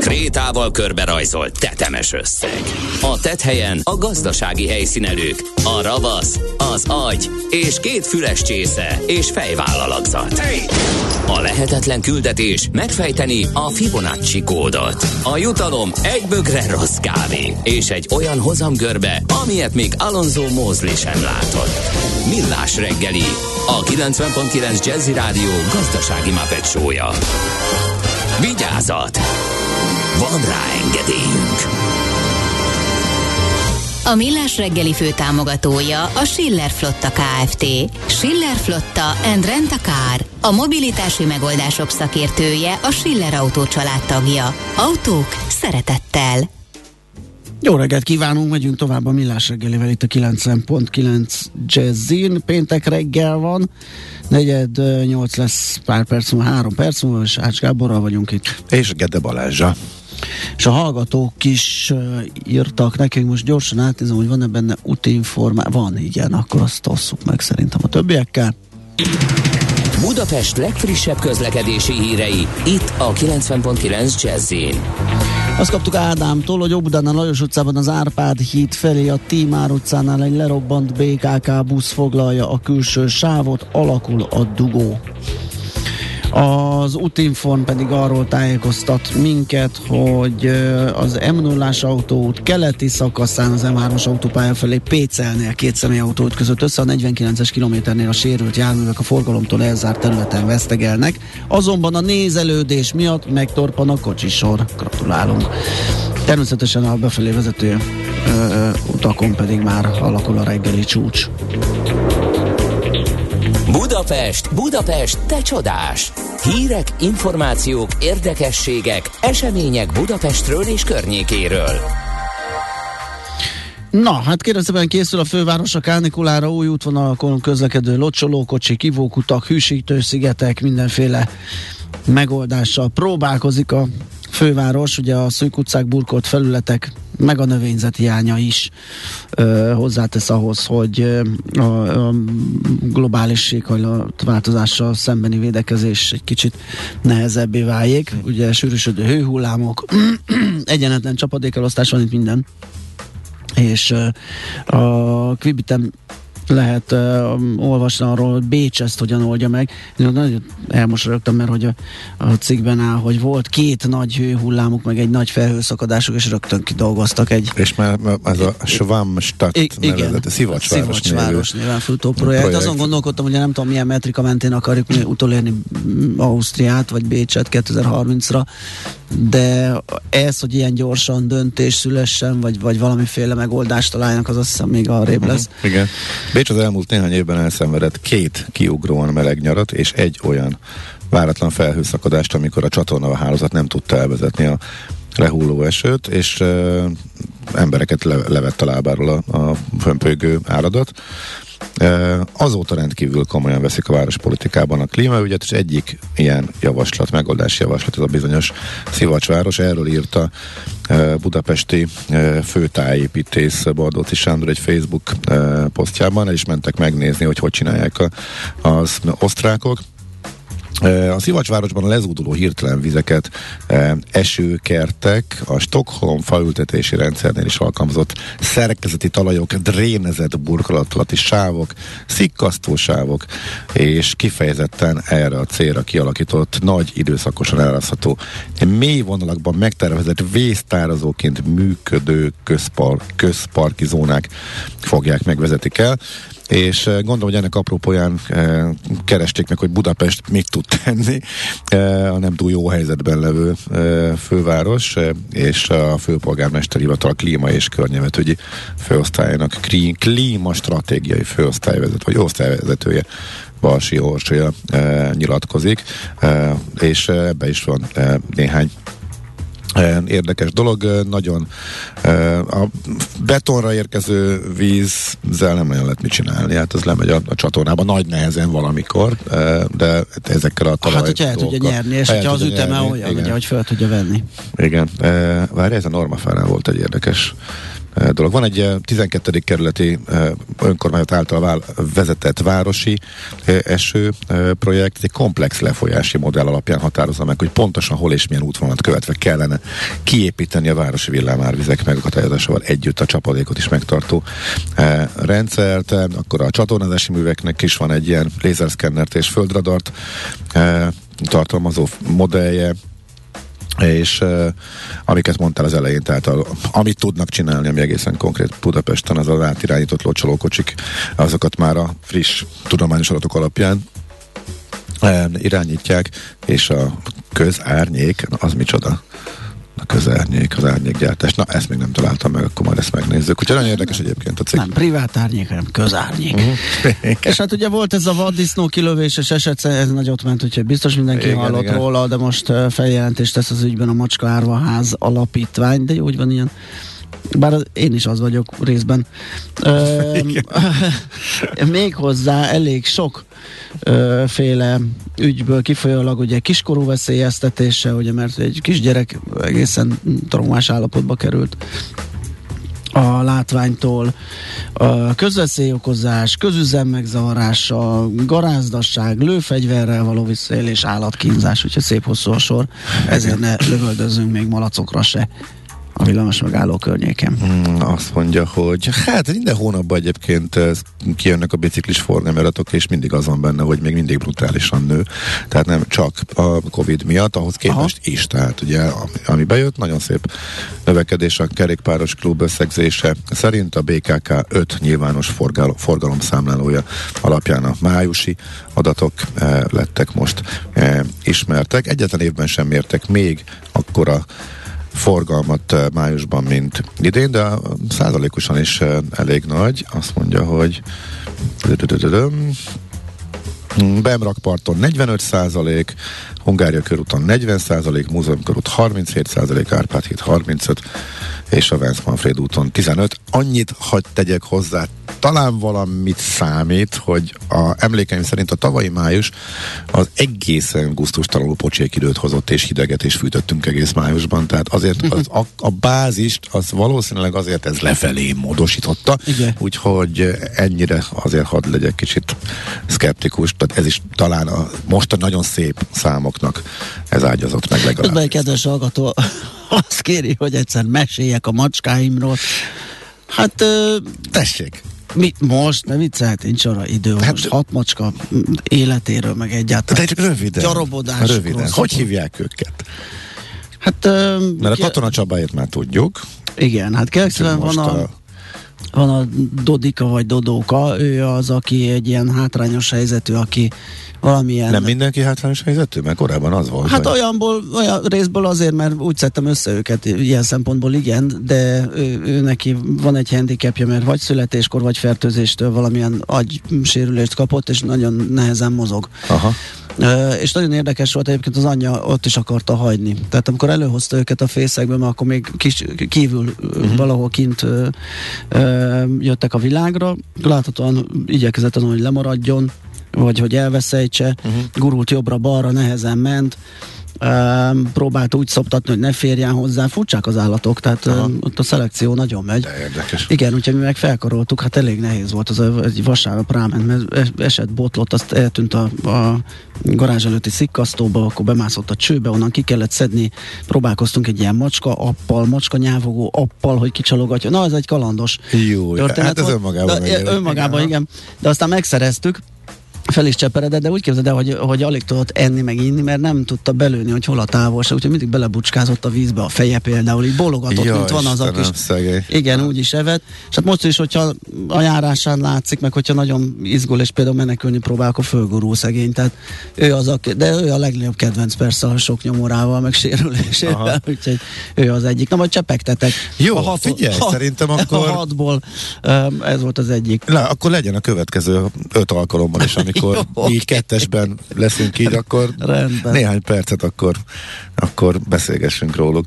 krétával körberajzolt tetemes összeg. A tetthelyen a gazdasági helyszínelők, a ravasz, az agy és 2 füles csésze és fejvállalakzat. A lehetetlen küldetés megfejteni a Fibonacci kódot. A jutalom egy bögre rossz kávé és egy olyan hozamgörbe, amilyet még Alonso Mosley sem látott. Millás reggeli, a 90.9 Jazzy Rádió gazdasági Mápet Show-ja. Vigyázat! Van rá engedélyünk! A Millás reggeli főtámogatója a Schiller Flotta Kft. Schiller Flotta and Rent a Car. A mobilitási megoldások szakértője, a Schiller Autó család tagja. Autók szeretettel! Jó reggelt kívánunk, megyünk tovább a Millás reggelivel itt a 90.9 Jazzin. Péntek reggel van, 7:45 lesz pár perc múlva, 3 perc múlva, és Ács Gáborral vagyunk itt. És Gede Balázsa. És a hallgatók is írtak nekünk, most gyorsan átnézem, hogy van-e benne útinformáció. Van, igen, akkor azt osszuk meg szerintem a többiekkel. Budapest legfrissebb közlekedési hírei, itt a 90.9 Jazzin. Azt kaptuk Ádámtól, hogy Óbudán a Lajos utcában az Árpád híd felé a Tímár utcánál egy lerobbant BKK busz foglalja a külső sávot, alakul a dugó. Az Utinform pedig arról tájékoztat minket, hogy az M0-as autóút keleti szakaszán az M3-as autópálya felé Pécelnél 2 személyautóút között össze, a 49-es kilométernél a sérült járművek a forgalomtól elzárt területen vesztegelnek, azonban a nézelődés miatt megtorpan a kocsisor. Gratulálunk! Természetesen a befelé vezető utakon pedig már alakul a reggeli csúcs. Budapest, Budapest, te csodás! Hírek, információk, érdekességek, események Budapestről és környékéről. Na, hát kérem szépen, készül a főváros a kánikulára, új útvonalakon közlekedő locsolókocsi, kivókutak, hűsítőszigetek, mindenféle megoldással próbálkozik a főváros, ugye a szűk utcák, burkolt felületek, meg a növényzet hiánya is hozzátesz ahhoz, hogy a globális éghajlatváltozással szembeni védekezés egy kicsit nehezebbé váljék. Ugye sűrűsödő hőhullámok, egyenetlen csapadékelosztás van itt minden. És a Quibiten lehet olvasni arról, hogy Bécs ezt hogyan oldja meg. Én nagyon elmosolyogtam, mert hogy a cikkben áll, hogy volt két nagy hőhullámuk, meg egy nagy felhőszakadásuk, és rögtön kidolgoztak egy... És már ez a Schwammstadt nevezett, Szivacsváros néven projekt. Azon gondolkodtam, hogy nem tudom, milyen metrika mentén akarjuk utolérni Ausztriát, vagy Bécset 2030-ra, de ez, hogy ilyen gyorsan döntés szülessen, vagy valamiféle megoldást találjanak, az azt hiszem még arrébb lesz. Igen. Bécs az elmúlt néhány évben elszenvedett két kiugróan meleg nyarat, és egy olyan váratlan felhőszakadást, amikor a csatornahálózat nem tudta elvezetni a lehulló esőt, és embereket levett a lábáról a fömpögő áradat. Azóta rendkívül komolyan veszik a várospolitikában a klímaügyet, és egyik ilyen javaslat, megoldási javaslat ez a bizonyos Szivacsváros. Erről írt a budapesti főtájépítész Bardóczy Sándor egy Facebook posztjában, el is mentek megnézni, hogy csinálják az osztrákok. A Szivacsvárosban a lezúduló hirtelen vizeket esőkertek, a Stockholm faültetési rendszernél is alkalmazott szerkezeti talajok, drénezett burkolatalatti sávok, szikkasztó sávok, és kifejezetten erre a célra kialakított, nagy időszakosan elrászható, mély vonalakban megtervezett vésztározóként működő közparki zónák fogják, megvezetik el. És gondolom, hogy ennek apropóján keresték meg, hogy Budapest mit tud tenni a nem túl jó helyzetben levő főváros, és a főpolgármester hivatal klíma és környezetügyi főosztályának klímastratégiai főosztályvezető, vagy osztályvezetője Balsi Orsolya nyilatkozik, és ebbe is van néhány érdekes dolog. Nagyon a betonra érkező vízzel nem nagyon lehet mit csinálni, hát az lemegy a csatornába nagy nehezen valamikor, de ezekkel a talaj dolgokkal. Hát, hogyha el tudja nyerni, és hogyha az üteme olyan, ugye, hogy fel tudja venni. Igen. Várj, ez a normafánál volt egy érdekes dolog. Van egy 12. kerületi önkormányzat által vezetett városi eső projekt, egy komplex lefolyási modell alapján határozza meg, hogy pontosan hol és milyen útvonalat követve kellene kiépíteni a városi villámárvizek megakadályozásával együtt a csapadékot is megtartó rendszert. Akkor a csatornázási műveknek is van egy ilyen lézerszkennert és földradart tartalmazó modellje, és amiket mondtál az elején, tehát amit tudnak csinálni, ami egészen konkrét Budapesten, az az átirányított locsolókocsik, azokat már a friss tudományos adatok alapján irányítják, és a közárnyék, az micsoda? A közárnyék, az árnyékgyártás. Na, ezt még nem találtam meg, akkor majd ezt megnézzük. Úgyhogy nagyon érdekes egyébként a cikk. Nem privát árnyék, hanem közárnyék. És hát ugye volt ez a vaddisznó kilövéses eset, ez nagyot ment, úgyhogy biztos mindenki hallott róla, de most feljelentést tesz az ügyben a Macska Árvaház Alapítvány, de jó, hogy van ilyen. Bár én is az vagyok részben. Méghozzá elég sok féle ügyből kifolyólag, ugye kiskorú veszélyeztetése, ugye, mert egy kisgyerek egészen traumás állapotba került a látványtól, a közveszélyokozás, közüzem megzavarása, garázdasság, lőfegyverrel való visszaélés, állatkínzás, úgyhogy szép hosszú a sor, ezért ne lövöldözzünk még malacokra se a villamos megálló környéken. Azt mondja, hogy hát minden hónapban egyébként kijönnek a biciklis forgalmadatok, és mindig az van benne, hogy még mindig brutálisan nő. Tehát nem csak a Covid miatt, ahhoz képest is. Tehát ugye, ami bejött, nagyon szép növekedés a kerékpáros klub összegzése szerint. A BKK 5 nyilvános forgalomszámlálója alapján a májusi adatok lettek most ismertek. Egyetlen évben sem mértek még akkora forgalmat májusban, mint idén, de százalékosan is elég nagy. Azt mondja, hogy Bemrakparton 45%, Hungária körúton 40%, Múzeum körút 37%, Árpád híd 35%, és a Vence-Manfréd úton 15%. Annyit hadd tegyek hozzá, talán valamit számít, hogy emlékeim szerint a tavalyi május az egészen gusztustalanul pocsék időt hozott, és hideget is fűtöttünk egész májusban, tehát azért a bázist, az valószínűleg azért ez lefelé módosította, úgyhogy ennyire azért hadd legyek kicsit szkeptikus, tehát ez is talán most a nagyon szép számoknak ez ágyazott meg legalább. Tudod, egy kedves hallgató azt kéri, hogy egyszer meséljek a macskáimról. Hát... tessék! Most? Nem viccelt, nincs arra idő, hát most 6 macska életéről, meg egyáltalán. De csak röviden. Gyarabodásról. Röviden. Hogy hívják őket? Hát... mert a Katona Csabáját már tudjuk. Igen, hát Kekszben van a Dodika vagy Dodóka, ő az, aki egy ilyen hátrányos helyzetű, aki valamilyen... Nem mindenki hátrányos helyzetű? Mert korábban az volt. Hát olyan részből azért, mert úgy szedtem össze őket, ilyen szempontból igen, de ő neki van egy handicapja, mert vagy születéskor, vagy fertőzéstől valamilyen agysérülést kapott, és nagyon nehezen mozog. Aha. És nagyon érdekes volt, egyébként az anyja ott is akarta hagyni. Tehát amikor előhozta őket a fészekbe, mert akkor még kívül valahol kint jöttek a világra, láthatóan igyekezett azon, hogy lemaradjon, vagy hogy elveszejtse, gurult jobbra-balra, nehezen ment, próbált úgy szoptatni, hogy ne férjen hozzá, furcsák az állatok, tehát ott a szelekció nagyon megy. De érdekes. Igen, úgyhogy mi meg felkaroltuk, hát elég nehéz volt, az egy vasárnap ráment, mert esett, botlott, azt eltűnt a garázs előtti szikkasztóba, akkor bemászott a csőbe, onnan ki kellett szedni, próbálkoztunk egy ilyen macskanyávogó appal, hogy kicsalogatja. Na, ez egy kalandos történet. Hát ez önmagában. Igen. De aztán megszereztük, fel is cseperedett, de úgy képzeld el, hogy alig tudott enni meg inni, mert nem tudta belőni, hogy hol a távolság, úgyhogy mindig belebucskázott a vízbe a feje például, így bólogatott, ja, mint van az a kis... Szegély. Igen, úgy is evett. És hát most is, hogyha a járásán látszik, meg hogyha nagyon izgul, és például menekülni próbál, akkor fölgurul szegény, tehát ő az, de ő a legnagyobb kedvenc persze a sok nyomorával, meg sérülésével, úgyhogy ő az egyik. Na, majd csepegtetek. Jó, figyelj, szerintem akkor... A hatból ez volt az egyik. Akkor legyen a következő 5 alkalommal is, akkor így kettesben leszünk így, akkor rendben. Néhány percet akkor beszélgessünk róluk.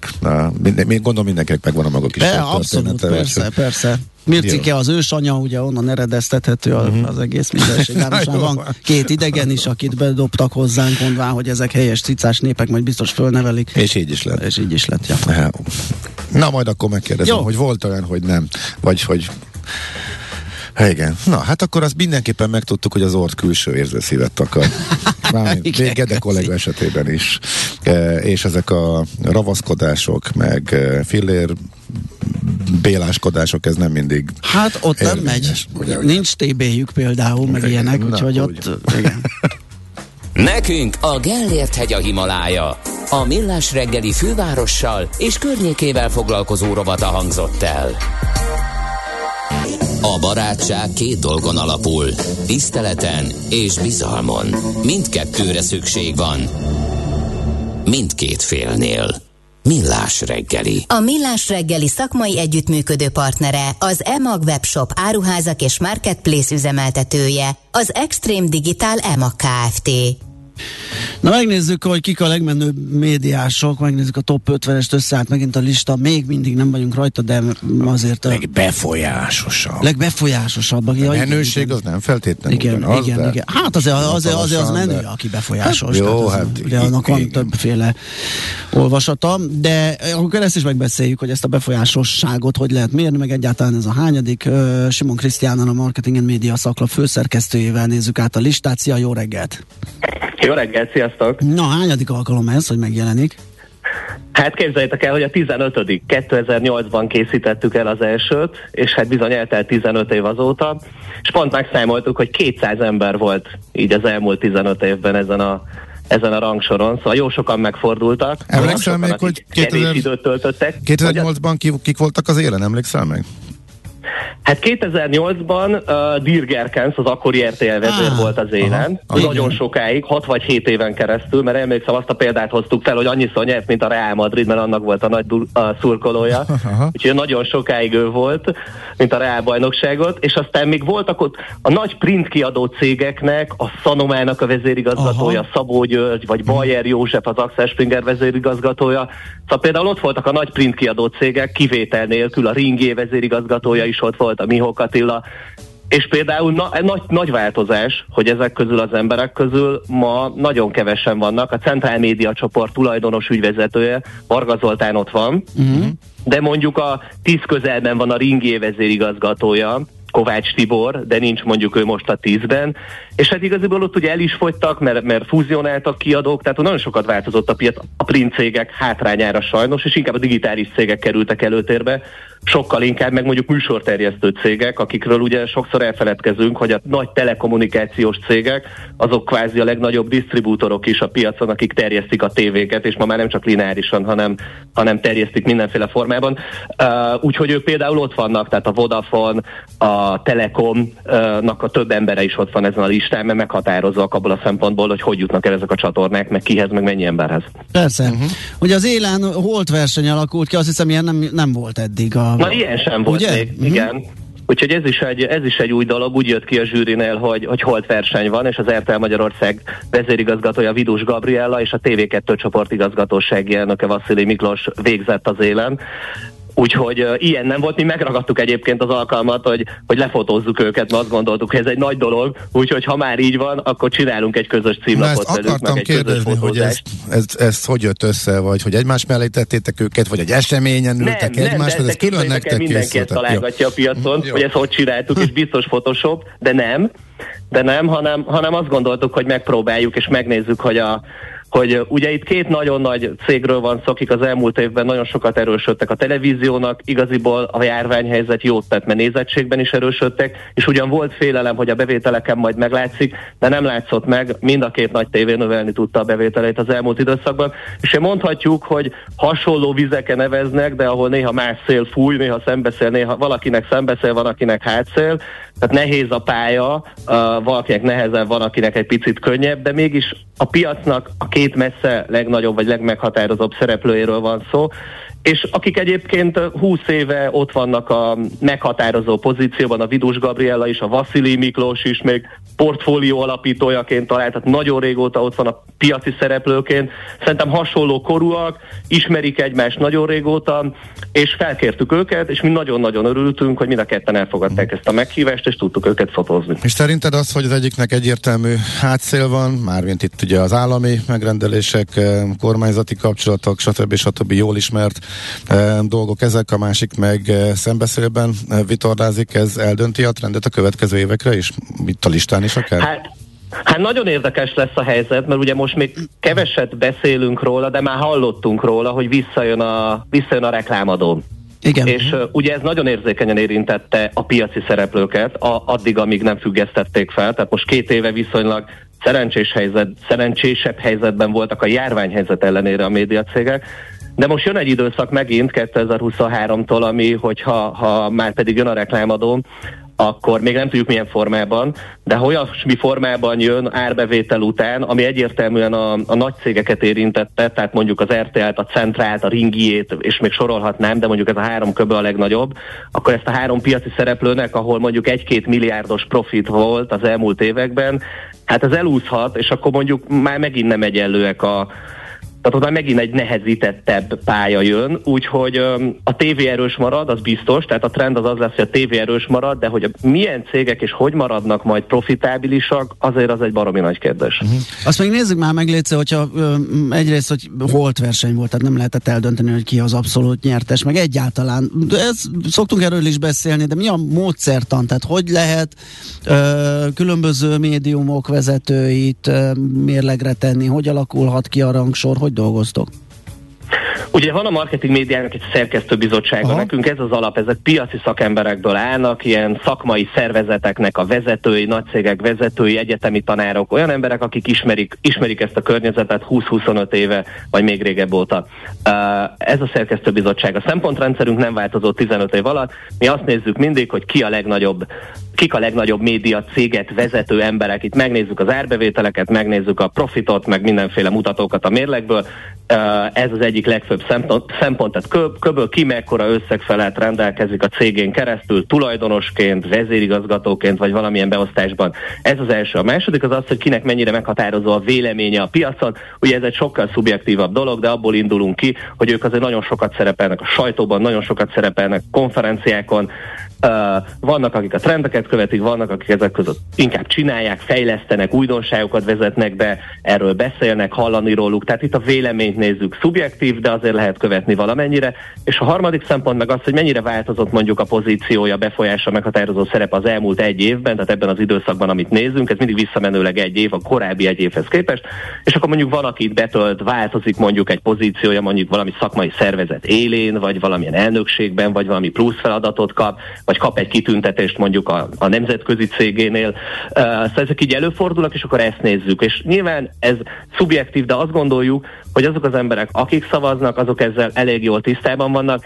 Gondolom mindenkinek megvan a maga kis története. Abszolút, persze. Mircike az ősanya, ugye onnan eredeztethető az egész mindenség. Van 2 idegen is, akit bedobtak hozzánk, mondván, hogy ezek helyes cicás népek, majd biztos fölnevelik. És így is lett. Ja. Na, majd akkor megkérdezem, hogy volt olyan, hogy nem. Vagy hogy... Igen. Na, hát akkor azt mindenképpen megtudtuk, hogy az orr külső érzőszívet akar. Még Gede kolléga esetében is. És ezek a ravaszkodások, meg fillér béláskodások, ez nem mindig... Hát ott érvényes, nem megy. Ugye. Nincs TB-jük például, meg ilyenek, úgyhogy ott... Igen. Nekünk a Gellért-hegy a Himalája. A Millás reggeli fővárossal és környékével foglalkozó rovata hangzott el. A barátság 2 dolgon alapul, tiszteleten és bizalmon. Mindkettőre szükség van. Mindkét félnél. Millás reggeli. A Millás reggeli szakmai együttműködő partnere, az EMAG webshop áruházak és marketplace üzemeltetője, az Extreme Digital EMAG Kft. Na, megnézzük, hogy kik a legmenőbb médiások, megnézzük a top 50-est, összeállt megint a lista, még mindig nem vagyunk rajta, de azért a legbefolyásosabb. A menőség az nem feltétlenül ugyanaz. Igen. Hát azért az menő, aki befolyásos. Hát jó, ugye annak van többféle olvasata, de akkor ezt is megbeszéljük, hogy ezt a befolyásosságot hogy lehet mérni, meg egyáltalán ez a hányadik. Simon Krisztiánnal, a Marketing and Media szaklap főszerkesztőjével nézzük át a listát. Szia, jó reggelt! Jó reggelt, sziasztok! Na, hányadik alkalom ez, hogy megjelenik? Hát képzeljétek el, hogy a 15. 2008-ban készítettük el az elsőt, és hát bizony eltelt 15 év azóta, és pont megszámoltuk, hogy 200 ember volt így az elmúlt 15 évben ezen a rangsoron, szóval jó sokan megfordultak. Emlékszel még, hogy 2008-ban kik voltak az élen, emlékszel meg? Hát 2008-ban Dirk Gerkens, az akkori RTL vezér volt az élen. Nagyon sokáig, 6 vagy 7 éven keresztül, mert emlékszem, azt a példát hoztuk fel, hogy annyiszor nyert, mint a Real Madrid, mert annak volt a nagy szurkolója. Úgyhogy nagyon sokáig ő volt, mint a Real bajnokságot, és aztán még voltak ott a nagy print kiadó cégeknek, a Sanomának a vezérigazgatója, Szabó György, vagy Bayer József, az Axel Springer vezérigazgatója. Szóval például ott voltak a nagy print kiadó cégek, kivétel nélkül a Ringé vezérigazgatója is ott volt, a Mihók Attila, és például nagy változás, hogy ezek közül az emberek közül ma nagyon kevesen vannak. A Centrál Média csoport tulajdonos ügyvezetője, Varga Zoltán ott van, de mondjuk a 10 közelben van a Ringé vezérigazgatója, Kovács Tibor, de nincs mondjuk ő most a 10-ben, és hát igaziból ott ugye el is fogytak, mert fúzionáltak kiadók, tehát nagyon sokat változott a piac, a print cégek hátrányára sajnos, és inkább a digitális cégek kerültek előtérbe, sokkal inkább meg mondjuk műsorterjesztő cégek, akikről ugye sokszor elfeledkezünk, hogy a nagy telekommunikációs cégek, azok kvázi a legnagyobb disztribútorok is a piacon, akik terjesztik a tévéket, és ma már nem csak lineárisan, hanem terjesztik mindenféle formában. Úgyhogy ők például ott vannak, tehát a Vodafone, a Telekomnak a több embere is ott van ezen a listán, mert meghatározzak abból a szempontból, hogy jutnak el ezek a csatornák, meg kihez, meg mennyi emberhez. Persze. Ugye az élen holtverseny alakult ki, azt hiszem ilyen nem volt eddig. Na, ilyen sem volt még, igen. Úgyhogy ez is egy új dolog, úgy jött ki a zsűrinél, hogy holt verseny van, és az RTL Magyarország vezérigazgatója Vidus Gabriella és a TV2 csoport igazgatósági elnöke Vasszilij Miklós végzett az élen. Úgyhogy ilyen nem volt, mi megragadtuk egyébként az alkalmat, hogy lefotózzuk őket, mert azt gondoltuk, hogy ez egy nagy dolog, úgyhogy ha már így van, akkor csinálunk egy közös címlapot velük. Akartam kérdezni, hogy ezt hogy jött össze, vagy hogy egymás mellé tettétek őket, vagy egy eseményen ültek egymás, ez külön nektek készültek. Mindenki ezt találgatja a piacon, hogy ezt hogy csináltuk, és biztos Photoshop, de nem, hanem azt gondoltuk, hogy megpróbáljuk, és megnézzük, hogy ugye itt két nagyon nagy cégről van szó, akik az elmúlt évben nagyon sokat erősödtek a televíziónak, igaziból a járványhelyzet jót tett, mert nézettségben is erősödtek, és ugyan volt félelem, hogy a bevételeken majd meglátszik, de nem látszott meg, mind a két nagy tévé növelni tudta a bevételeit az elmúlt időszakban, és mondhatjuk, hogy hasonló vizeken eveznek, de ahol néha más szél fúj, néha szembeszél, néha valakinek szembeszél, van akinek hátszél, tehát nehéz a pálya, valakinek nehezen, van akinek egy picit könnyebb, de mégis a piacnak a két messze legnagyobb vagy legmeghatározóbb szereplőjéről van szó, és akik egyébként 20 éve ott vannak a meghatározó pozícióban, a Vidus Gabriella is, a Vasszilij Miklós is még portfólió alapítójaként talált, tehát nagyon régóta ott van a piaci szereplőként, szerintem hasonló korúak, ismerik egymást nagyon régóta, és felkértük őket, és mi nagyon-nagyon örültünk, hogy mind a ketten elfogadták ezt a meghívást, és tudtuk őket fotózni. És szerinted az, hogy az egyiknek egyértelmű hátszél van, mármint itt ugye az állami megrendelések, kormányzati kapcsolatok, stb. Jól ismert dolgok ezek, a másik meg szembeszélben vitorlázik, ez eldönti a trendet a következő évekre is? Itt a listán is akár? Hát nagyon érdekes lesz a helyzet, mert ugye most még keveset beszélünk róla, de már hallottunk róla, hogy visszajön a reklámadó. Igen. És ugye ez nagyon érzékenyen érintette a piaci szereplőket, addig, amíg nem függesztették fel, tehát most 2 éve viszonylag szerencsésebb helyzetben voltak a járványhelyzet ellenére a médiacégek, de most jön egy időszak megint 2023-tól, ami, hogyha már pedig jön a reklámadó, akkor még nem tudjuk milyen formában, de olyasmi formában jön árbevétel után, ami egyértelműen a nagy cégeket érintette, tehát mondjuk az RTL-t, a Centrált, a Ringiét, és még sorolhatnám, de mondjuk ez a 3 köbbe a legnagyobb, akkor ezt a 3 piaci szereplőnek, ahol mondjuk 1-2 milliárdos profit volt az elmúlt években, hát ez elúszhat, és akkor mondjuk már megint nem egyenlőek tehát oda megint egy nehezítettebb pálya jön, úgyhogy a tévé erős marad, az biztos, tehát a trend az lesz, hogy a tévé erős marad, de hogy milyen cégek és hogy maradnak majd profitábilisak, azért az egy baromi nagy kérdés. Azt még nézzük már meg, létsző, hogyha egyrészt, hogy holt verseny volt, tehát nem lehetett eldönteni, hogy ki az abszolút nyertes, meg egyáltalán, szoktunk erről is beszélni, de mi a módszertan, tehát hogy lehet különböző médiumok vezetőit mérlegre tenni, hogy alakulhat ki a rangsor, hogy dolgoztok? Ugye van a Marketing Médiának egy szerkesztőbizottsága, nekünk ez az alap, ezek piaci szakemberekből állnak, ilyen szakmai szervezeteknek a vezetői, nagycégek vezetői, egyetemi tanárok, olyan emberek, akik ismerik ezt a környezetet 20-25 éve, vagy még régebb óta. Ez a szerkesztőbizottság. A szempontrendszerünk nem változott 15 év alatt, mi azt nézzük mindig, hogy kik a legnagyobb média céget vezető emberek. Itt megnézzük az árbevételeket, megnézzük a profitot, meg mindenféle mutatókat a mérlegből. Ez az egyik legfőbb szempont, tehát köböl ki mekkora összeg felett rendelkezik a cégén keresztül, tulajdonosként, vezérigazgatóként, vagy valamilyen beosztásban. Ez az első. A második az az, hogy kinek mennyire meghatározó a véleménye a piacon. Ugye ez egy sokkal szubjektívabb dolog, de abból indulunk ki, hogy ők azért nagyon sokat szerepelnek a sajtóban, nagyon sokat szerepelnek konferenciákon. Vannak, akik a trendeket követik, vannak, akik ezek között inkább csinálják, fejlesztenek, újdonságokat vezetnek be, erről beszélnek, hallani róluk. Tehát itt a véleményt nézzük, szubjektív, de azért lehet követni valamennyire. És a harmadik szempont meg az, hogy mennyire változott mondjuk a pozíciója, befolyása, meghatározó szerep az elmúlt egy évben, tehát ebben az időszakban, amit nézünk, ez mindig visszamenőleg egy év, a korábbi egy évhez képest. És akkor mondjuk van, aki itt betölt, változik mondjuk egy pozíciója, mondjuk valami szakmai szervezet élén, vagy valamilyen elnökségben, vagy valami plusz feladatot kap, vagy kap egy kitüntetést mondjuk a nemzetközi cégénél. Szóval ezek így előfordulnak, és akkor ezt nézzük. És nyilván ez szubjektív, de azt gondoljuk, hogy azok az emberek, akik szavaznak, azok ezzel elég jól tisztában vannak,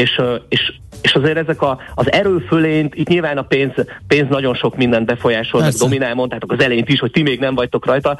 és azért ezek az erőfölényt, itt nyilván a pénz nagyon sok mindent befolyásol, meg dominál, mondtátok az elején is, hogy ti még nem vagytok rajta.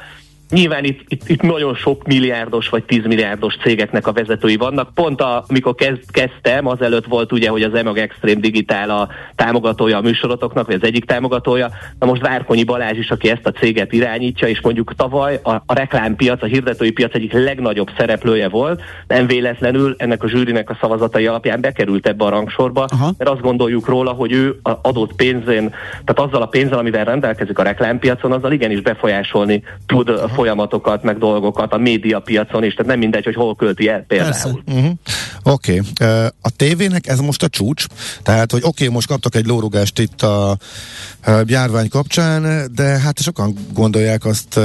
Nyilván itt nagyon sok milliárdos vagy 10 milliárdos cégeknek a vezetői vannak. Pont amikor kezdtem, azelőtt volt ugye, hogy az EMAG Extreme Digitál a támogatója a műsorotoknak, vagy az egyik támogatója. Na most Várkonyi Balázs is, aki ezt a céget irányítja, és mondjuk tavaly a reklámpiac, a hirdetői piac egyik legnagyobb szereplője volt. Nem véletlenül ennek a zsűrinek a szavazatai alapján bekerült ebbe a rangsorba, mert azt gondoljuk róla, hogy ő az adott pénzén, tehát azzal a pénzzel, amivel rendelkezik a reklámpiacon, azzal igenis befolyásolni tud folyamatokat, meg dolgokat a médiapiacon is, tehát nem mindegy, hogy hol költi el például. Oké. A tévének ez most a csúcs, tehát, hogy most kaptak egy lórugást itt a járvány kapcsán, de hát sokan gondolják azt,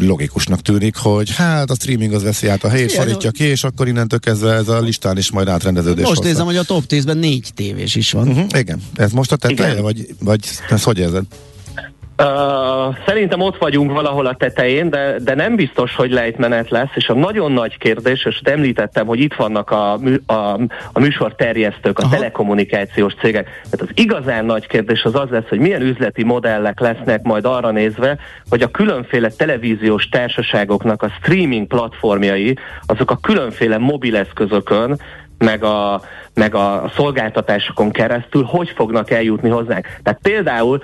logikusnak tűnik, hogy a streaming az veszi át a helyét, szorítja ki, és akkor innentől kezdve ez a listán is majd átrendeződés. Most nézem, hogy a top 10-ben 4 tévés is van. Igen, ez most a teteje, vagy ezt hogy érzed? Szerintem ott vagyunk valahol a tetején, de nem biztos, hogy lejtmenet lesz, és a nagyon nagy kérdés, és említettem, hogy itt vannak a műsorterjesztők, a telekommunikációs cégek. Tehát az igazán nagy kérdés az az lesz, hogy milyen üzleti modellek lesznek majd arra nézve, hogy a különféle televíziós társaságoknak a streaming platformjai, azok a különféle mobileszközökön, meg a szolgáltatásokon keresztül hogy fognak eljutni hozzánk. Tehát például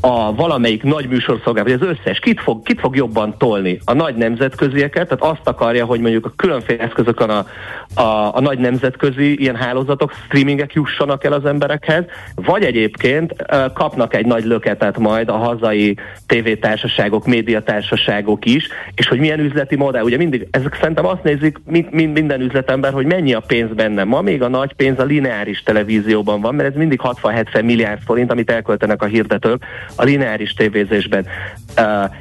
a valamelyik nagy műsorszolgáltató, vagy az összes, kit fog jobban tolni? A nagy nemzetközieket, tehát azt akarja, hogy mondjuk a különféle eszközökön a nagy nemzetközi ilyen hálózatok, streamingek jussanak el az emberekhez, vagy egyébként kapnak egy nagy löketet majd a hazai tévétársaságok, médiatársaságok is, és hogy milyen üzleti modell. Ugye mindig, ezek szerintem azt nézik minden üzletember, hogy mennyi a pénz benne. Ma még a nagy pénz a lineáris televízióban van, mert ez mindig 60-70 milliárd forint, amit elköltenek a hirdetők a lineáris tévézésben.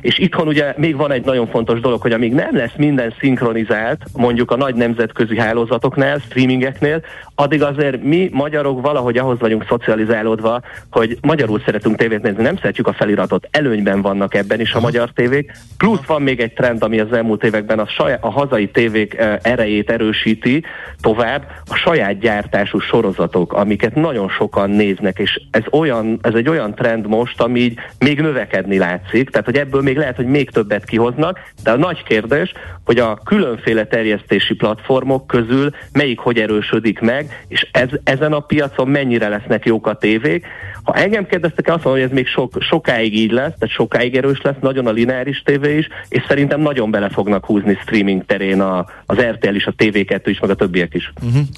És itthon ugye még van egy nagyon fontos dolog, hogy amíg nem lesz minden szinkronizált, mondjuk a nagy nemzetközi hálózatoknál, streamingeknél, addig azért mi magyarok valahogy ahhoz vagyunk szocializálódva, hogy magyarul szeretünk tévét nézni, nem szeretjük a feliratot, előnyben vannak ebben is a magyar tévék, plusz van még egy trend, ami az elmúlt években a hazai tévék erejét erősíti tovább, a saját gyártású sorozatok, amiket nagyon sokan néznek, és ez egy olyan trend most, ami így még növekedni látszik, tehát hogy ebből még lehet, hogy még többet kihoznak, de a nagy kérdés, hogy a különféle terjesztési platformok közül melyik hogy erősödik meg, és ezen a piacon mennyire lesznek jók a tévék. Ha engem kérdeztek, azt mondom, hogy ez még sokáig így lesz, tehát sokáig erős lesz, nagyon a lineáris tévé is, és szerintem nagyon bele fognak húzni streaming terén az RTL is, a TV2 is, meg a többiek is.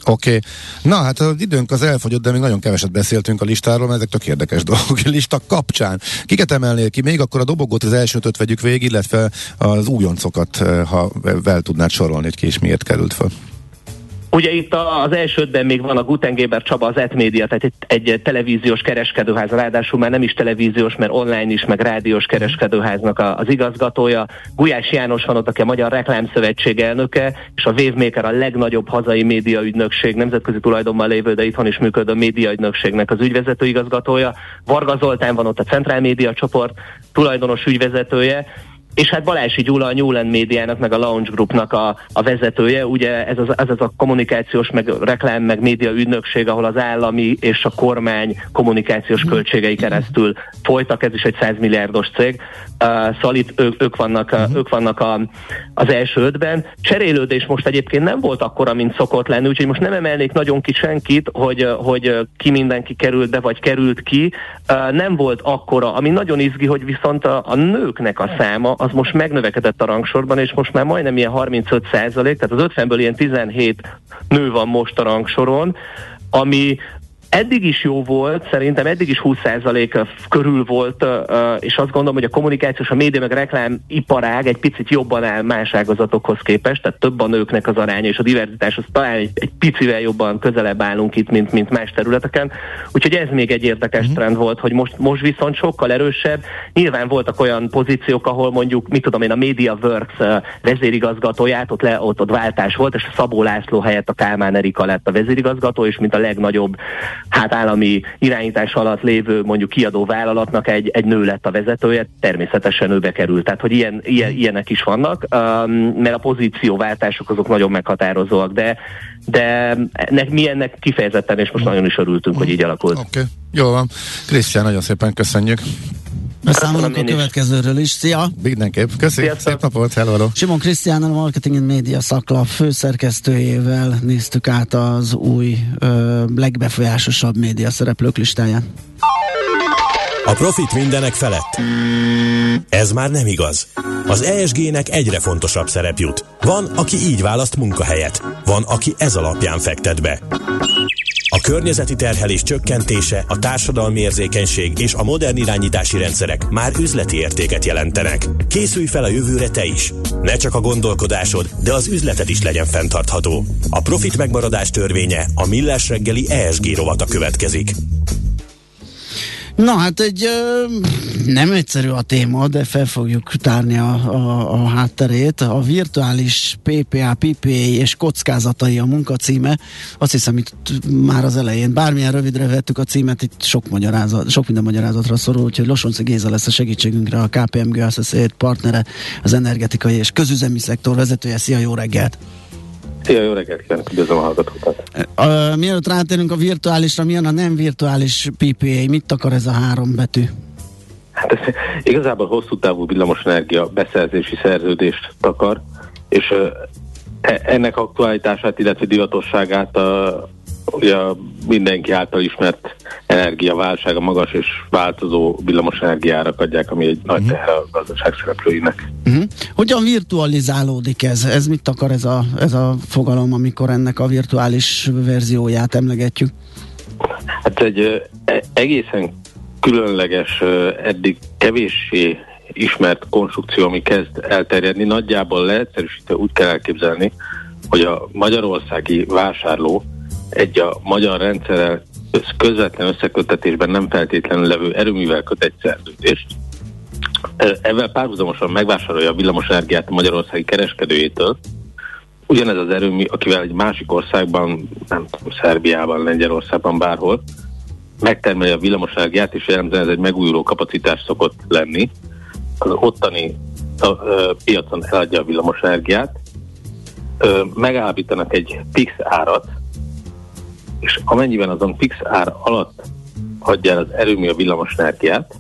Oké. Na hát az időnk az elfogyott, de még nagyon keveset beszéltünk a listáról, mert ezek tök érdekes dolgok. Lista kapcsán. Kiket emelnél ki? Még akkor a dobogót, az első ötöt vegyük végig, illetve az újoncokat, ha tudnád sorolni, hogy ki és miért került fel. Ugye itt az első ötben még van a Gutengeber Csaba, az Etmédia, tehát egy televíziós kereskedőház, ráadásul már nem is televíziós, mert online is, meg rádiós kereskedőháznak az igazgatója. Gulyás János van ott, aki a Magyar Reklámszövetség elnöke, és a Wavemaker, a legnagyobb hazai médiaügynökség, nemzetközi tulajdonban lévő, de itthon is működő médiaügynökségnek az ügyvezető igazgatója. Varga Zoltán van ott, a Centrál Média csoport tulajdonos ügyvezetője, és hát Balási Gyula a Newland médiának, meg a Launch Groupnak a vezetője, ugye ez az a kommunikációs, meg reklám, meg média ügynökség, ahol az állami és a kormány kommunikációs költségei keresztül folytak, ez is egy 100 milliárdos cég, szóval itt ők vannak az első ötben. Cserélődés most egyébként nem volt akkora, mint szokott lenni, úgyhogy most nem emelnék nagyon ki senkit, hogy ki mindenki került be, vagy került ki, nem volt akkora, ami nagyon izgi, hogy viszont a nőknek a száma, az most megnövekedett a rangsorban, és most már majdnem ilyen 35%, tehát az 50-ből ilyen 17 nő van most a rangsoron, ami eddig is jó volt, szerintem eddig is 20% körül volt, és azt gondolom, hogy a kommunikációs, a média meg reklám iparág egy picit jobban áll más ágazatokhoz képest, tehát több a nőknek az aránya, és a diverzitáshoz talán egy picivel jobban közelebb állunk itt, mint más területeken. Úgyhogy ez még egy érdekes trend volt, hogy most viszont sokkal erősebb. Nyilván voltak olyan pozíciók, ahol mondjuk, mit tudom én, a MediaWorks vezérigazgatóját, ott váltás volt, és a Szabó László helyett a Kálmán Erika lett a vezérigazgató, és mint a legnagyobb állami irányítás alatt lévő mondjuk kiadó vállalatnak egy nő lett a vezetője, természetesen ő bekerült. Tehát, hogy ilyenek is vannak, mert a pozícióváltások azok nagyon meghatározóak, de mi ennek kifejezetten, és most nagyon is örültünk, hogy így alakult. Oké, Jól van. Krisztián, nagyon szépen köszönjük. Beszámolunk a következőről is. Szia! Mindenképp. Köszi, szép napot, hello! Simon Krisztiánnal, a Marketing and Media szaklap főszerkesztőjével néztük át az új, legbefolyásosabb média szereplők listáját. A profit mindenek felett. Ez már nem igaz. Az ESG-nek egyre fontosabb szerep jut. Van, aki így választ munkahelyet. Van, aki ez alapján fektet be. A környezeti terhelés csökkentése, a társadalmi érzékenység és a modern irányítási rendszerek már üzleti értéket jelentenek. Készülj fel a jövőre te is! Ne csak a gondolkodásod, de az üzleted is legyen fenntartható. A profit megmaradás törvénye, a Millás reggeli ESG rovata következik. Na hát nem egyszerű a téma, de fel fogjuk tárni a hátterét. A virtuális PPA, PPA és kockázatai a munkacíme. Azt hiszem, itt már az elején bármilyen rövidre vettük a címet, itt sok minden magyarázatra szorul, úgyhogy Losonci Géza lesz a segítségünkre, a KPMG Associate partnere, az energetikai és közüzemi szektor vezetője. Szia, jó reggelt! Szia, jó reggelt, kívánok, üdvözlöm a hallgatókat. Mielőtt rátérünk a virtuálisra, milyen a nem virtuális PPA? Mit akar ez a három betű? Hát ez igazából hosszú távú villamosenergia beszerzési szerződést takar, és ennek aktualitását, illetve divatosságát a mindenki által ismert energiaválság, a magas és változó villamosenergiárak adják, ami egy nagy teher a gazdaság szereplőinek. Hogyan virtualizálódik ez? Ez mit akar ez a fogalom, amikor ennek a virtuális verzióját emlegetjük? Hát egy egészen különleges, eddig kevéssé ismert konstrukció, ami kezd elterjedni. Nagyjából leegyszerűsítve úgy kell elképzelni, hogy a magyarországi vásárló egy a magyar rendszerrel közvetlen összeköttetésben nem feltétlenül levő erőművel köt egy szerződést. Ezzel párhuzamosan megvásárolja a villamosenergiát a magyarországi kereskedőjétől. Ugyanez az erőmű, akivel egy másik országban, nem tudom, Szerbiában, Lengyelországban, bárhol, megtermeli a villamosenergiát, és jellemzően ez egy megújuló kapacitás szokott lenni. Az ottani piacon eladja a villamosenergiát, megállapítanak egy fix árat, és amennyiben azon fix ár alatt adja el az erőmű a villamosenergiát,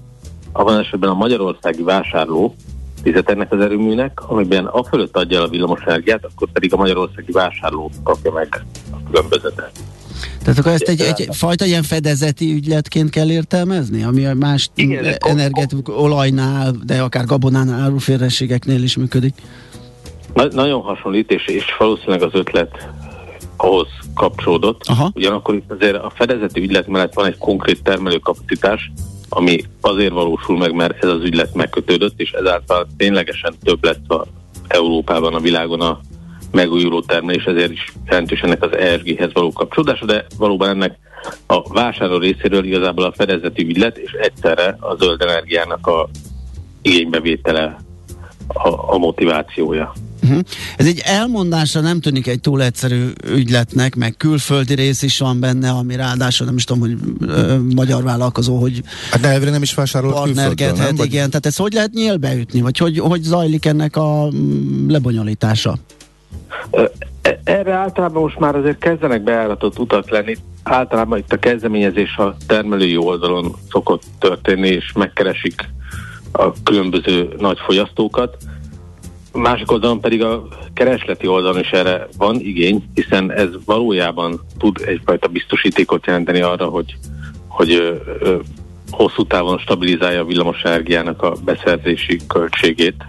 abban esetben a magyarországi vásárló fizet ennek az erőműnek, amiben a fölött adja el a villamosenergiát, akkor pedig a magyarországi vásárló kapja meg a különbözetet. Tehát akkor ezt egy fajta ilyen fedezeti ügyletként kell értelmezni, ami más energetikai olajnál, de akár gabonánál, áruférességeknél is működik? Nagyon hasonlít, és valószínűleg az ötlet ahhoz kapcsolódott. Aha. Ugyanakkor itt azért a fedezeti ügylet mellett van egy konkrét termelőkapacitás, ami azért valósul meg, mert ez az ügylet megkötődött, és ezáltal ténylegesen több lett Európában, a világon a megújuló termelés, ezért is jelentős ennek az ESG-hez való kapcsolódása, de valóban ennek a vásárló részéről igazából a fedezeti ügylet, és egyszerre a zöld energiának a igénybevétele a motivációja. Ez egy elmondásra nem tűnik egy túl egyszerű ügyletnek, meg külföldi rész is van benne, ami ráadásul nem is tudom, hogy magyar vállalkozó, hogy hát elvileg nem is vásárolt külföldről, nem? Igen, vagy... tehát ezt hogy lehet nyélbeütni? Vagy hogy zajlik ennek a lebonyolítása? Erre általában most már azért kezdenek bejáratott utak lenni. Általában itt a kezdeményezés a termelői oldalon szokott történni, és megkeresik a különböző nagy fogyasztókat. Másik oldalon pedig a keresleti oldalon is erre van igény, hiszen ez valójában tud egyfajta biztosítékot jelenteni arra, hogy hosszú távon stabilizálja a villamosenergiának a beszerzési költségét.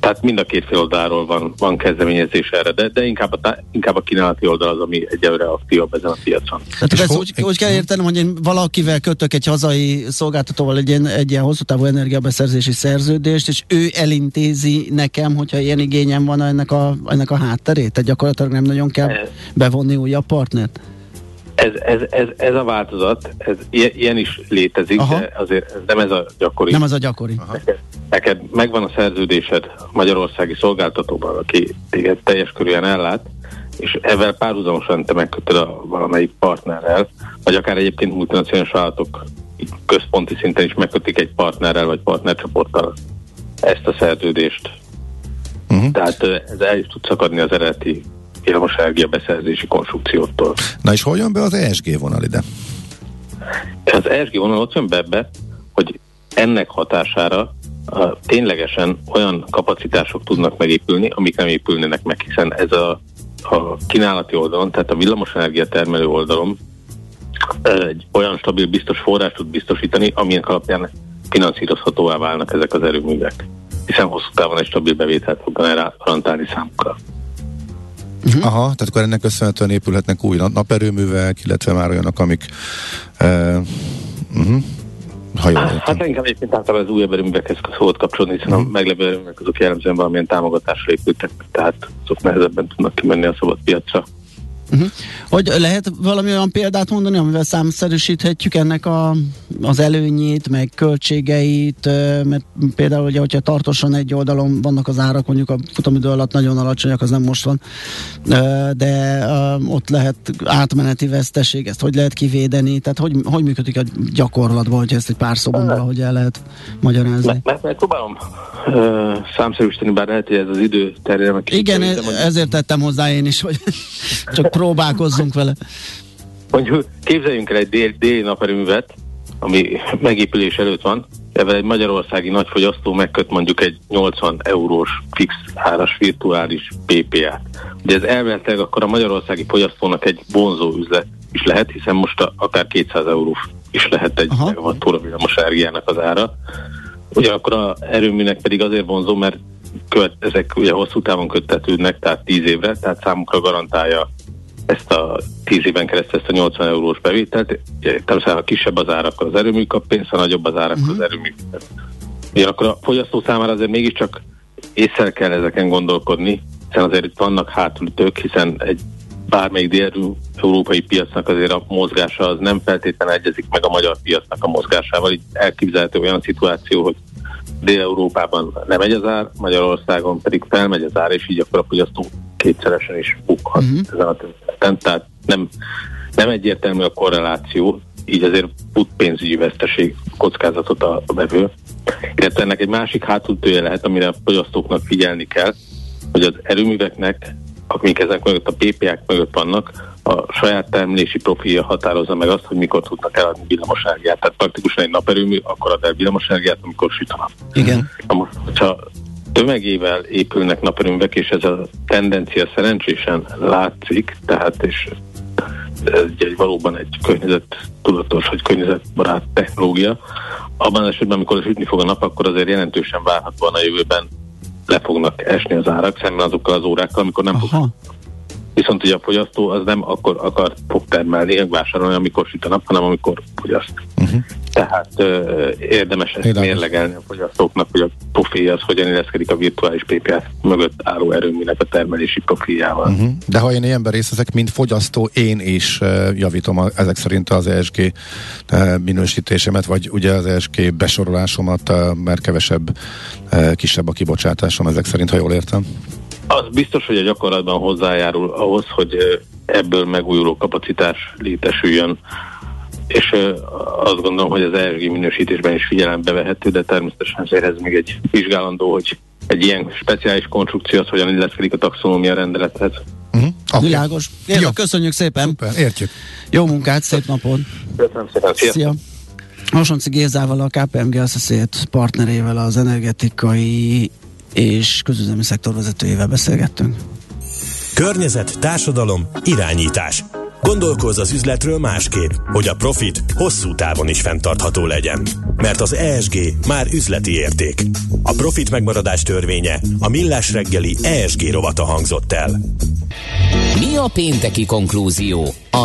Tehát mind a két fél oldalról van kezdeményezés erre, de inkább a kínálati oldal az, ami egyelőre aktívabb ezen a piacon. Tehát ezt úgy kell értenem, hogy én valakivel kötök egy hazai szolgáltatóval egy ilyen hosszú távú energiabeszerzési szerződést, és ő elintézi nekem, hogyha ilyen igényem van ennek a hátterét? Tehát gyakorlatilag nem nagyon kell bevonni újabb partnert? Ez a változat, ez ilyen is létezik, aha, de azért nem ez a gyakori. Nem ez a gyakori. Neked megvan a szerződésed a magyarországi szolgáltatóban, aki téged teljes körűen ellát, és ezzel párhuzamosan te megkötöd valamelyik partnerrel, vagy akár egyébként multinacionális vállalatok központi szinten is megkötik egy partnerrel, vagy partnercsoporttal ezt a szerződést. Uh-huh. Tehát ez el is tud szakadni az eredeti villamosenergia beszerzési konstrukciótól. Na és hol jön be az ESG vonal ide? Az ESG vonal ott jön be ebbe, hogy ennek hatására ténylegesen olyan kapacitások tudnak megépülni, amik nem épülnének meg, hiszen ez a kínálati oldalon, tehát a villamosenergia termelő oldalon egy olyan stabil, biztos forrás tud biztosítani, aminek alapján finanszírozhatóvá válnak ezek az erőművek. Hiszen hosszú távon egy stabil bevételt fognak garantálni számukra. Uh-huh. Aha, tehát akkor ennek köszönhetően épülhetnek új naperőművek, illetve már olyanok, amik... Ha jól értem. Hát engem egyébként általában az új erőművekhez szólt kapcsolni, hiszen a meglevő erőművek azok jellemzően valamilyen támogatásra épültek, tehát azok nehezebben tudnak kimenni a szabad piacra. Uh-huh. Hogy lehet valami olyan példát mondani, amivel számszerűsíthetjük ennek az előnyét, meg költségeit, mert például ugye, hogyha tartósan egy oldalon vannak az árak, mondjuk a futamidő alatt nagyon alacsonyak, az nem most van, de ott lehet átmeneti veszteség, ezt hogy lehet kivédeni, tehát hogy működik a gyakorlatban, hogyha ezt egy pár szóban valahogy el lehet magyarázni? Mert próbálom számszerűsíteni, bár lehet, hogy ez az idő terjedelme. Igen, ezért tettem hozzá én is, hogy csak próbálkozzunk vele. Mondjuk képzeljünk el egy déli naperőművet, ami megépülés előtt van, ebben egy magyarországi nagyfogyasztó megköt mondjuk egy 80 eurós fix áras virtuális PPA-t. Ugye ez elméletileg akkor a magyarországi fogyasztónak egy vonzó üzlet is lehet, hiszen most akár 200 euró is lehet egy megawattóra villamos energiának az ára. Ugyanakkor az erőműnek pedig azért vonzó, mert ezek ugye hosszú távon köttetődnek, tehát 10 évre, tehát számukra garantálja ezt a 10 éven keresztül ezt a 80 eurós bevételt. Természetesen, ha kisebb az ára, akkor az erőmű kap pénzt, ha nagyobb az ára, akkor az erőmű. Ugyanakkor a fogyasztó számára azért mégiscsak észre kell ezeken gondolkodni, hiszen azért itt vannak hátulütők, hiszen egy bármelyik dél-európai piacnak azért a mozgása az nem feltétlenül egyezik meg a magyar piacnak a mozgásával. Így elképzelhető olyan szituáció, hogy Dél-Európában nem megy az ár, Magyarországon pedig felmegy az ár, és így akkor a fogyasztó kétszeresen is bukhat ezen a területen. Tehát nem egyértelmű a korreláció, így azért fut pénzügyi veszteség kockázatot a vevő. Illetve ennek egy másik hátulütője lehet, amire a fogyasztóknak figyelni kell, hogy az erőműveknek, amik ezek mögött, a PPA-k mögött vannak, a saját termelési profilja határozza meg azt, hogy mikor tudnak eladni villamosenergiát. Tehát praktikusan egy naperőmű akkor ad el villamosenergiát, amikor süt a nap. Igen. Ha tömegével épülnek naperőművek, és ez a tendencia szerencsésen látszik, tehát és ez egy valóban egy környezettudatos, vagy környezetbarát technológia, abban az esetben, amikor sütni fog a nap, akkor azért jelentősen várhatóan a jövőben le fognak esni az árak, szemben azokkal az órákkal, amikor nem fog. Viszont ugye a fogyasztó az nem akkor fog termelni, vásárolni, amikor süt a nap, hanem amikor fogyaszt. Uh-huh. tehát érdemes ezt mérlegelni a fogyasztóknak, hogy a profilja az hogyan illeszkedik a virtuális PPA mögött álló erőműnek a termelési profiljával. Uh-huh. De ha én ilyenben részt veszek, mint fogyasztó, én is javítom ezek szerint az ESG minősítésemet, vagy ugye az ESG besorolásomat, mert kevesebb, kisebb a kibocsátásom ezek szerint, ha jól értem. Az biztos, hogy a gyakorlatban hozzájárul ahhoz, hogy ebből megújuló kapacitás létesüljön, és azt gondolom, hogy az ESG minősítésben is figyelembe vehető, de természetesen azért ez még egy vizsgálandó, hogy egy ilyen speciális konstrukció az hogyan illeszkedik a taxonómia rendelethez. Uh-huh. Okay. Világos. Jó. Köszönjük szépen. Szuper. Értjük. Jó munkát, szép napon. Köszönöm szépen. Szia. Hasonci Gézával, a KPMG Associates partnerével, az energetikai és közüzemi szektor vezetőjével beszélgettünk. Környezet, társadalom, irányítás. Gondolkozz az üzletről másképp, hogy a profit hosszú távon is fenntartható legyen. Mert az ESG már üzleti érték. A profit megmaradás törvénye a Millás reggeli ESG rovata hangzott el. Mi a pénteki konklúzió a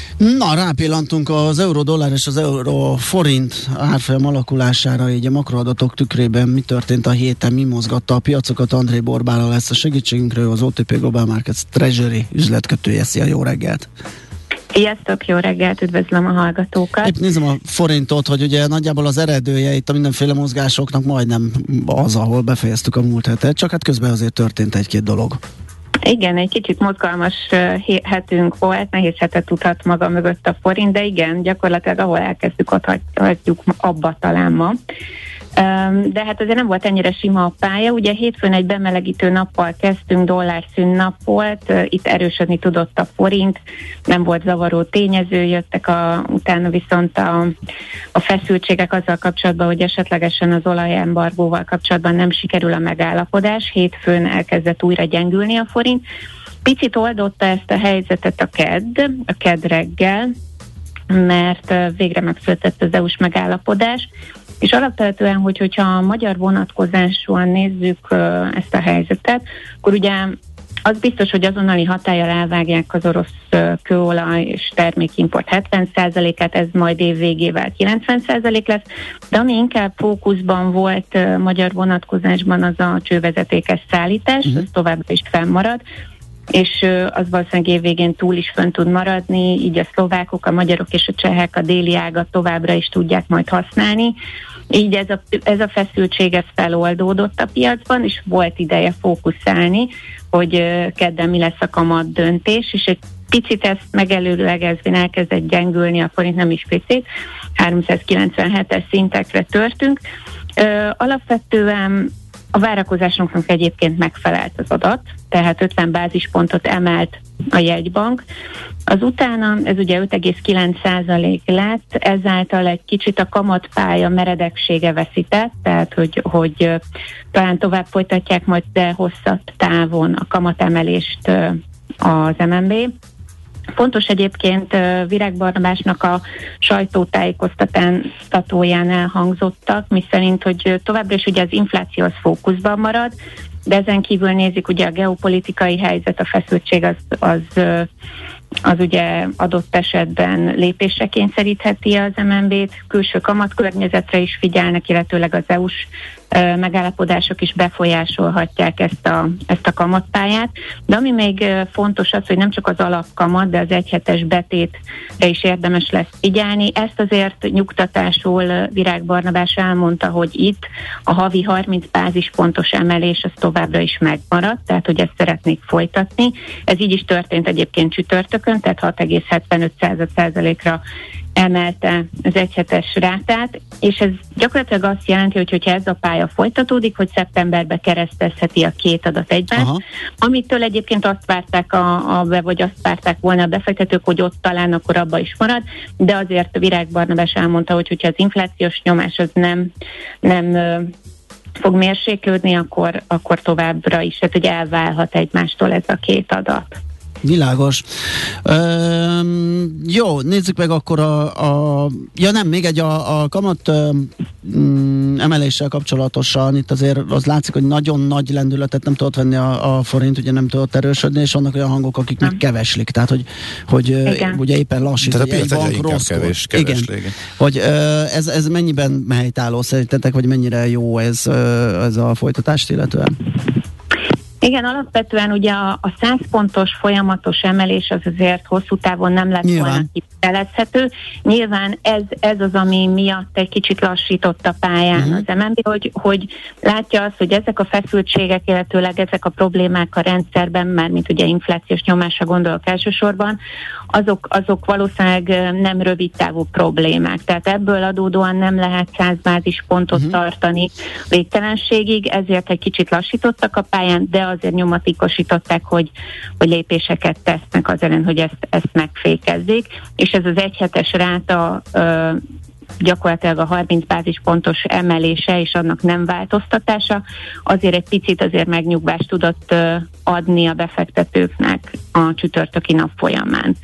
Na, rápillantunk az euró-dollár és az euró-forint árfolyam alakulására, így a makroadatok tükrében mi történt a héten, mi mozgatta a piacokat. André Borbála lesz a segítségünkre, az OTP Global Markets Treasury üzletkötője. Szia, jó reggelt! Sziasztok, jó reggelt, üdvözlöm a hallgatókat! Épp nézem a forintot, hogy ugye nagyjából az eredője itt a mindenféle mozgásoknak majdnem az, ahol befejeztük a múlt hetet, csak hát közben azért történt egy-két dolog. Igen, egy kicsit mozgalmas hetünk volt, nehéz hetet tudhat maga mögött a forint, de igen, gyakorlatilag ahol elkezdtük, ott hagyjuk abba talán ma. De hát azért nem volt ennyire sima a pálya, ugye hétfőn egy bemelegítő nappal kezdtünk, dollárszűn nap volt, itt erősödni tudott a forint, nem volt zavaró tényező, jöttek utána viszont a feszültségek azzal kapcsolatban, hogy esetlegesen az olajembargóval kapcsolatban nem sikerül a megállapodás, hétfőn elkezdett újra gyengülni a forint, picit oldotta ezt a helyzetet a KED reggel, mert végre megszületett az EU-s megállapodás, és alapvetően, hogyha a magyar vonatkozásúan nézzük ezt a helyzetet, akkor ugye az biztos, hogy azonnali hatállyal elvágják az orosz kőolaj és termékimport 70%-át, ez majd év végével 90% lesz, de ami inkább fókuszban volt magyar vonatkozásban, az a csővezetékes szállítás, ez továbbra is fennmarad, és az valószínűleg évvégén túl is fönn tud maradni, így a szlovákok, a magyarok és a csehek a déli ágat továbbra is tudják majd használni. Így ez a feszültség feloldódott a piacban, és volt ideje fókuszálni, hogy kedden mi lesz a kamat döntés, és egy picit ezt megelőlegezvén elkezdett gyengülni a forint, nem is picit, 397-es szintekre törtünk. Alapvetően a várakozásunknak egyébként megfelelt az adat, tehát 50 bázispontot emelt a jegybank. Utána ez ugye 5,9% lett, ezáltal egy kicsit a kamatpálya meredeksége veszített, tehát hogy talán tovább folytatják majd, de hosszabb távon a kamatemelést az MNB. Fontos egyébként Virág Barnabásnak a sajtótájékoztatóján elhangzottak, miszerint, hogy továbbra is ugye az infláció az fókuszban marad, de ezen kívül nézik ugye a geopolitikai helyzet, a feszültség az ugye adott esetben lépésre kényszerítheti az MNB-t, külső kamatkörnyezetre is figyelnek, illetőleg az EU-s megállapodások is befolyásolhatják ezt a kamatpályát. De ami még fontos az, hogy nem csak az alapkamat, de az egyhetes betétre is érdemes lesz figyelni. Ezt azért nyugtatásul Virág Barnabás elmondta, hogy itt a havi 30 bázispontos emelés az továbbra is megmaradt, tehát hogy ezt szeretnék folytatni. Ez így is történt egyébként csütörtökön, tehát 6,75%-ra emelte az egyhetes rátát, és ez gyakorlatilag azt jelenti, hogy ha ez a pálya folytatódik, hogy szeptemberben keresztezheti a két adat egymást, amitől egyébként azt várták vagy azt várták volna a befektetők, hogy ott talán akkor abba is marad, de azért Virág Barnabás elmondta, hogyha az inflációs nyomás az nem fog mérséklődni, akkor továbbra is, tehát ugye elválhat egymástól ez a két adat. Világos. Jó, nézzük meg akkor a kamat emeléssel kapcsolatosan. Itt azért az látszik, hogy nagyon nagy lendületet nem tudott venni a forint, ugye nem tudott erősödni, és vannak olyan hangok, akik meg keveslik. Tehát, hogy ugye éppen lassít. Tehát a piac egyre inkább kevesli. Igen. Hogy ez mennyiben helytálló szerintetek, vagy mennyire jó ez a folytatást illetően? Igen, alapvetően ugye a 100 pontos folyamatos emelés az azért hosszú távon nem lett volna kitelezhető. Nyilván ez az, ami miatt egy kicsit lassított a pályán az MNB, hogy látja azt, hogy ezek a feszültségek, illetőleg ezek a problémák a rendszerben, mármint ugye inflációs nyomásra gondolok elsősorban, azok valószínűleg nem rövidtávú problémák. Tehát ebből adódóan nem lehet 100 bázispontot tartani végtelenségig, ezért egy kicsit lassítottak a pályán, de azért nyomatékosították, hogy lépéseket tesznek az ellen, hogy ezt megfékezzék, és ez az 1/7-es ráta gyakorlatilag a 30 bázispontos emelése és annak nem változtatása azért egy picit azért megnyugvást tudott adni a befektetőknek a csütörtöki nap folyamán.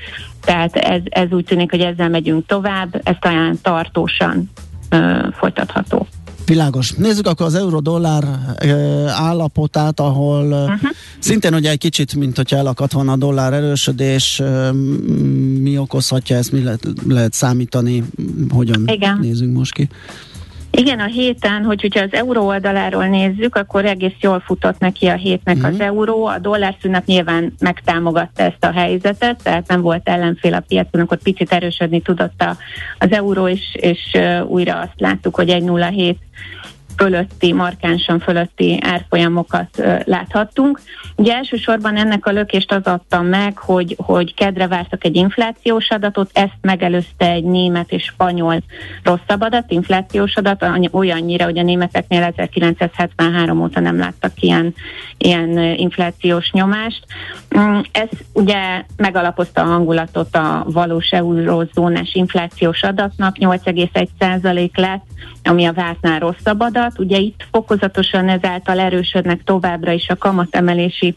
Tehát ez úgy tűnik, hogy ezzel megyünk tovább, ez talán tartósan folytatható. Világos. Nézzük akkor az euró-dollár állapotát, ahol szintén ugye egy kicsit, mint hogyha elakadt van a dollár erősödés, mi okozhatja ezt, mi lehet számítani, hogyan nézzünk most ki? Igen, a héten, hogyha az euró oldaláról nézzük, akkor egész jól futott neki a hétnek az euró. A dollárszünet nyilván megtámogatta ezt a helyzetet, tehát nem volt ellenfél a piacon, akkor picit erősödni tudott az euró, és újra azt láttuk, hogy 1,07 fölötti, markánsan fölötti árfolyamokat láthattunk. Ugye elsősorban ennek a lökést az adtam meg, hogy kedre vártak egy inflációs adatot, ezt megelőzte egy német és spanyol rosszabb adat, inflációs adat, olyannyira, hogy a németeknél 1973 óta nem láttak ilyen inflációs nyomást. Ez ugye megalapozta a hangulatot a valós eurozónás inflációs adatnak, 8,1% lett, ami a vártnál rosszabb adat. Ugye itt fokozatosan ezáltal erősödnek továbbra is a kamatemelési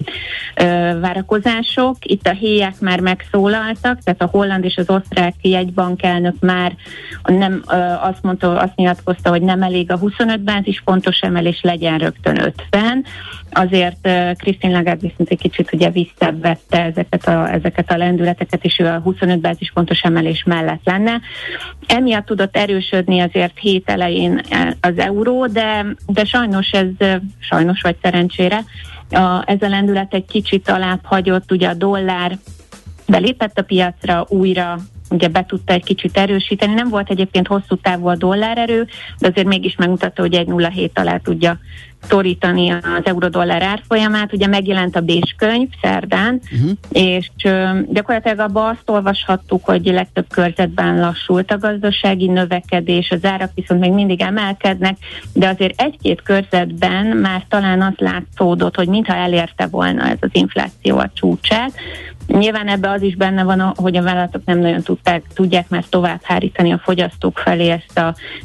várakozások. Itt a héják már megszólaltak, tehát a holland és az osztrák jegybank elnök már azt nyilatkozta, hogy nem elég a 25 bázispontos emelés, legyen rögtön 50. Azért Christine Lagarde viszont egy kicsit ugye visszavette ezeket a lendületeket, és ő a 25 bázispontos emelés mellett lenne. Emiatt tudott erősödni azért hét elején az euró, de sajnos vagy szerencsére ez a lendület egy kicsit alább hagyott, ugye a dollár belépett a piacra újra, ugye be tudta egy kicsit erősíteni, nem volt egyébként hosszú távú a dollárerő, de azért mégis megmutatta, hogy 1,07 alá tudja torítani az euró-dollár árfolyamát. Ugye megjelent a Bécskönyv szerdán, és gyakorlatilag abban azt olvashattuk, hogy legtöbb körzetben lassult a gazdasági növekedés, az árak viszont még mindig emelkednek, de azért egy-két körzetben már talán azt látszódott, hogy mintha elérte volna ez az infláció a csúcsát. Nyilván ebbe az is benne van, hogy a vállalatok nem nagyon tudják már tovább hárítani a fogyasztók felé ezt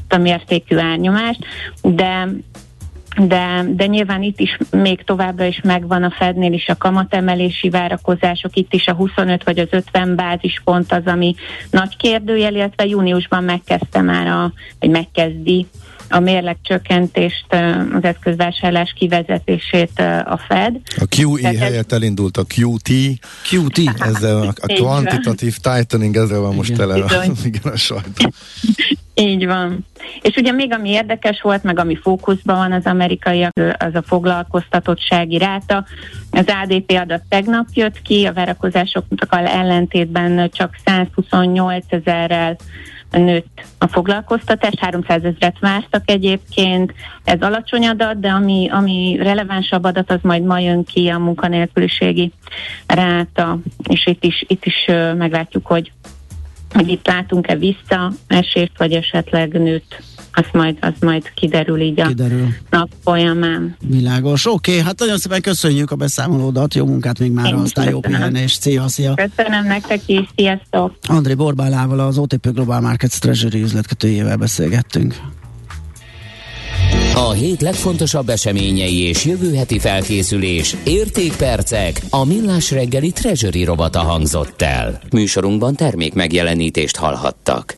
a mértékű árnyomást, de nyilván itt is még továbbra is megvan a Fednél is a kamatemelési várakozások, itt is a 25 vagy az 50 bázispont az, ami nagy kérdőjel, illetve júniusban megkezdi a mérlegcsökkentést, az eszközvásárlás kivezetését a Fed. A QE helyett elindult a QT, ezzel a quantitative tightening, ezzel van most tele a sajtó. Így van. És ugye még ami érdekes volt, meg ami fókuszban van az amerikai, az a foglalkoztatottsági ráta. Az ADP adat tegnap jött ki, a várakozásokkal ellentétben csak 128 000-rel nőtt a foglalkoztatás, 300 000-et vártak egyébként. Ez alacsony adat, de ami relevánsabb adat, az majd ma jön ki, a munkanélküliségi ráta, és itt is meglátjuk, hogy itt látunk-e visszaesést, vagy esetleg nőtt. Az majd kiderül így a nap folyamán. Világos. Oké, hát nagyon szépen köszönjük a beszámolódat, jó munkát még mára, aztán jó pihenés. Szia! Köszönöm nektek is, sziasztok! André Borbálával, az OTP Global Markets Treasury üzletkötőjével beszélgettünk. A hét legfontosabb eseményei és jövő heti felkészülés, értékpercek, a Millás reggeli Treasury rovata hangzott el. Műsorunkban termék megjelenítést hallhattak.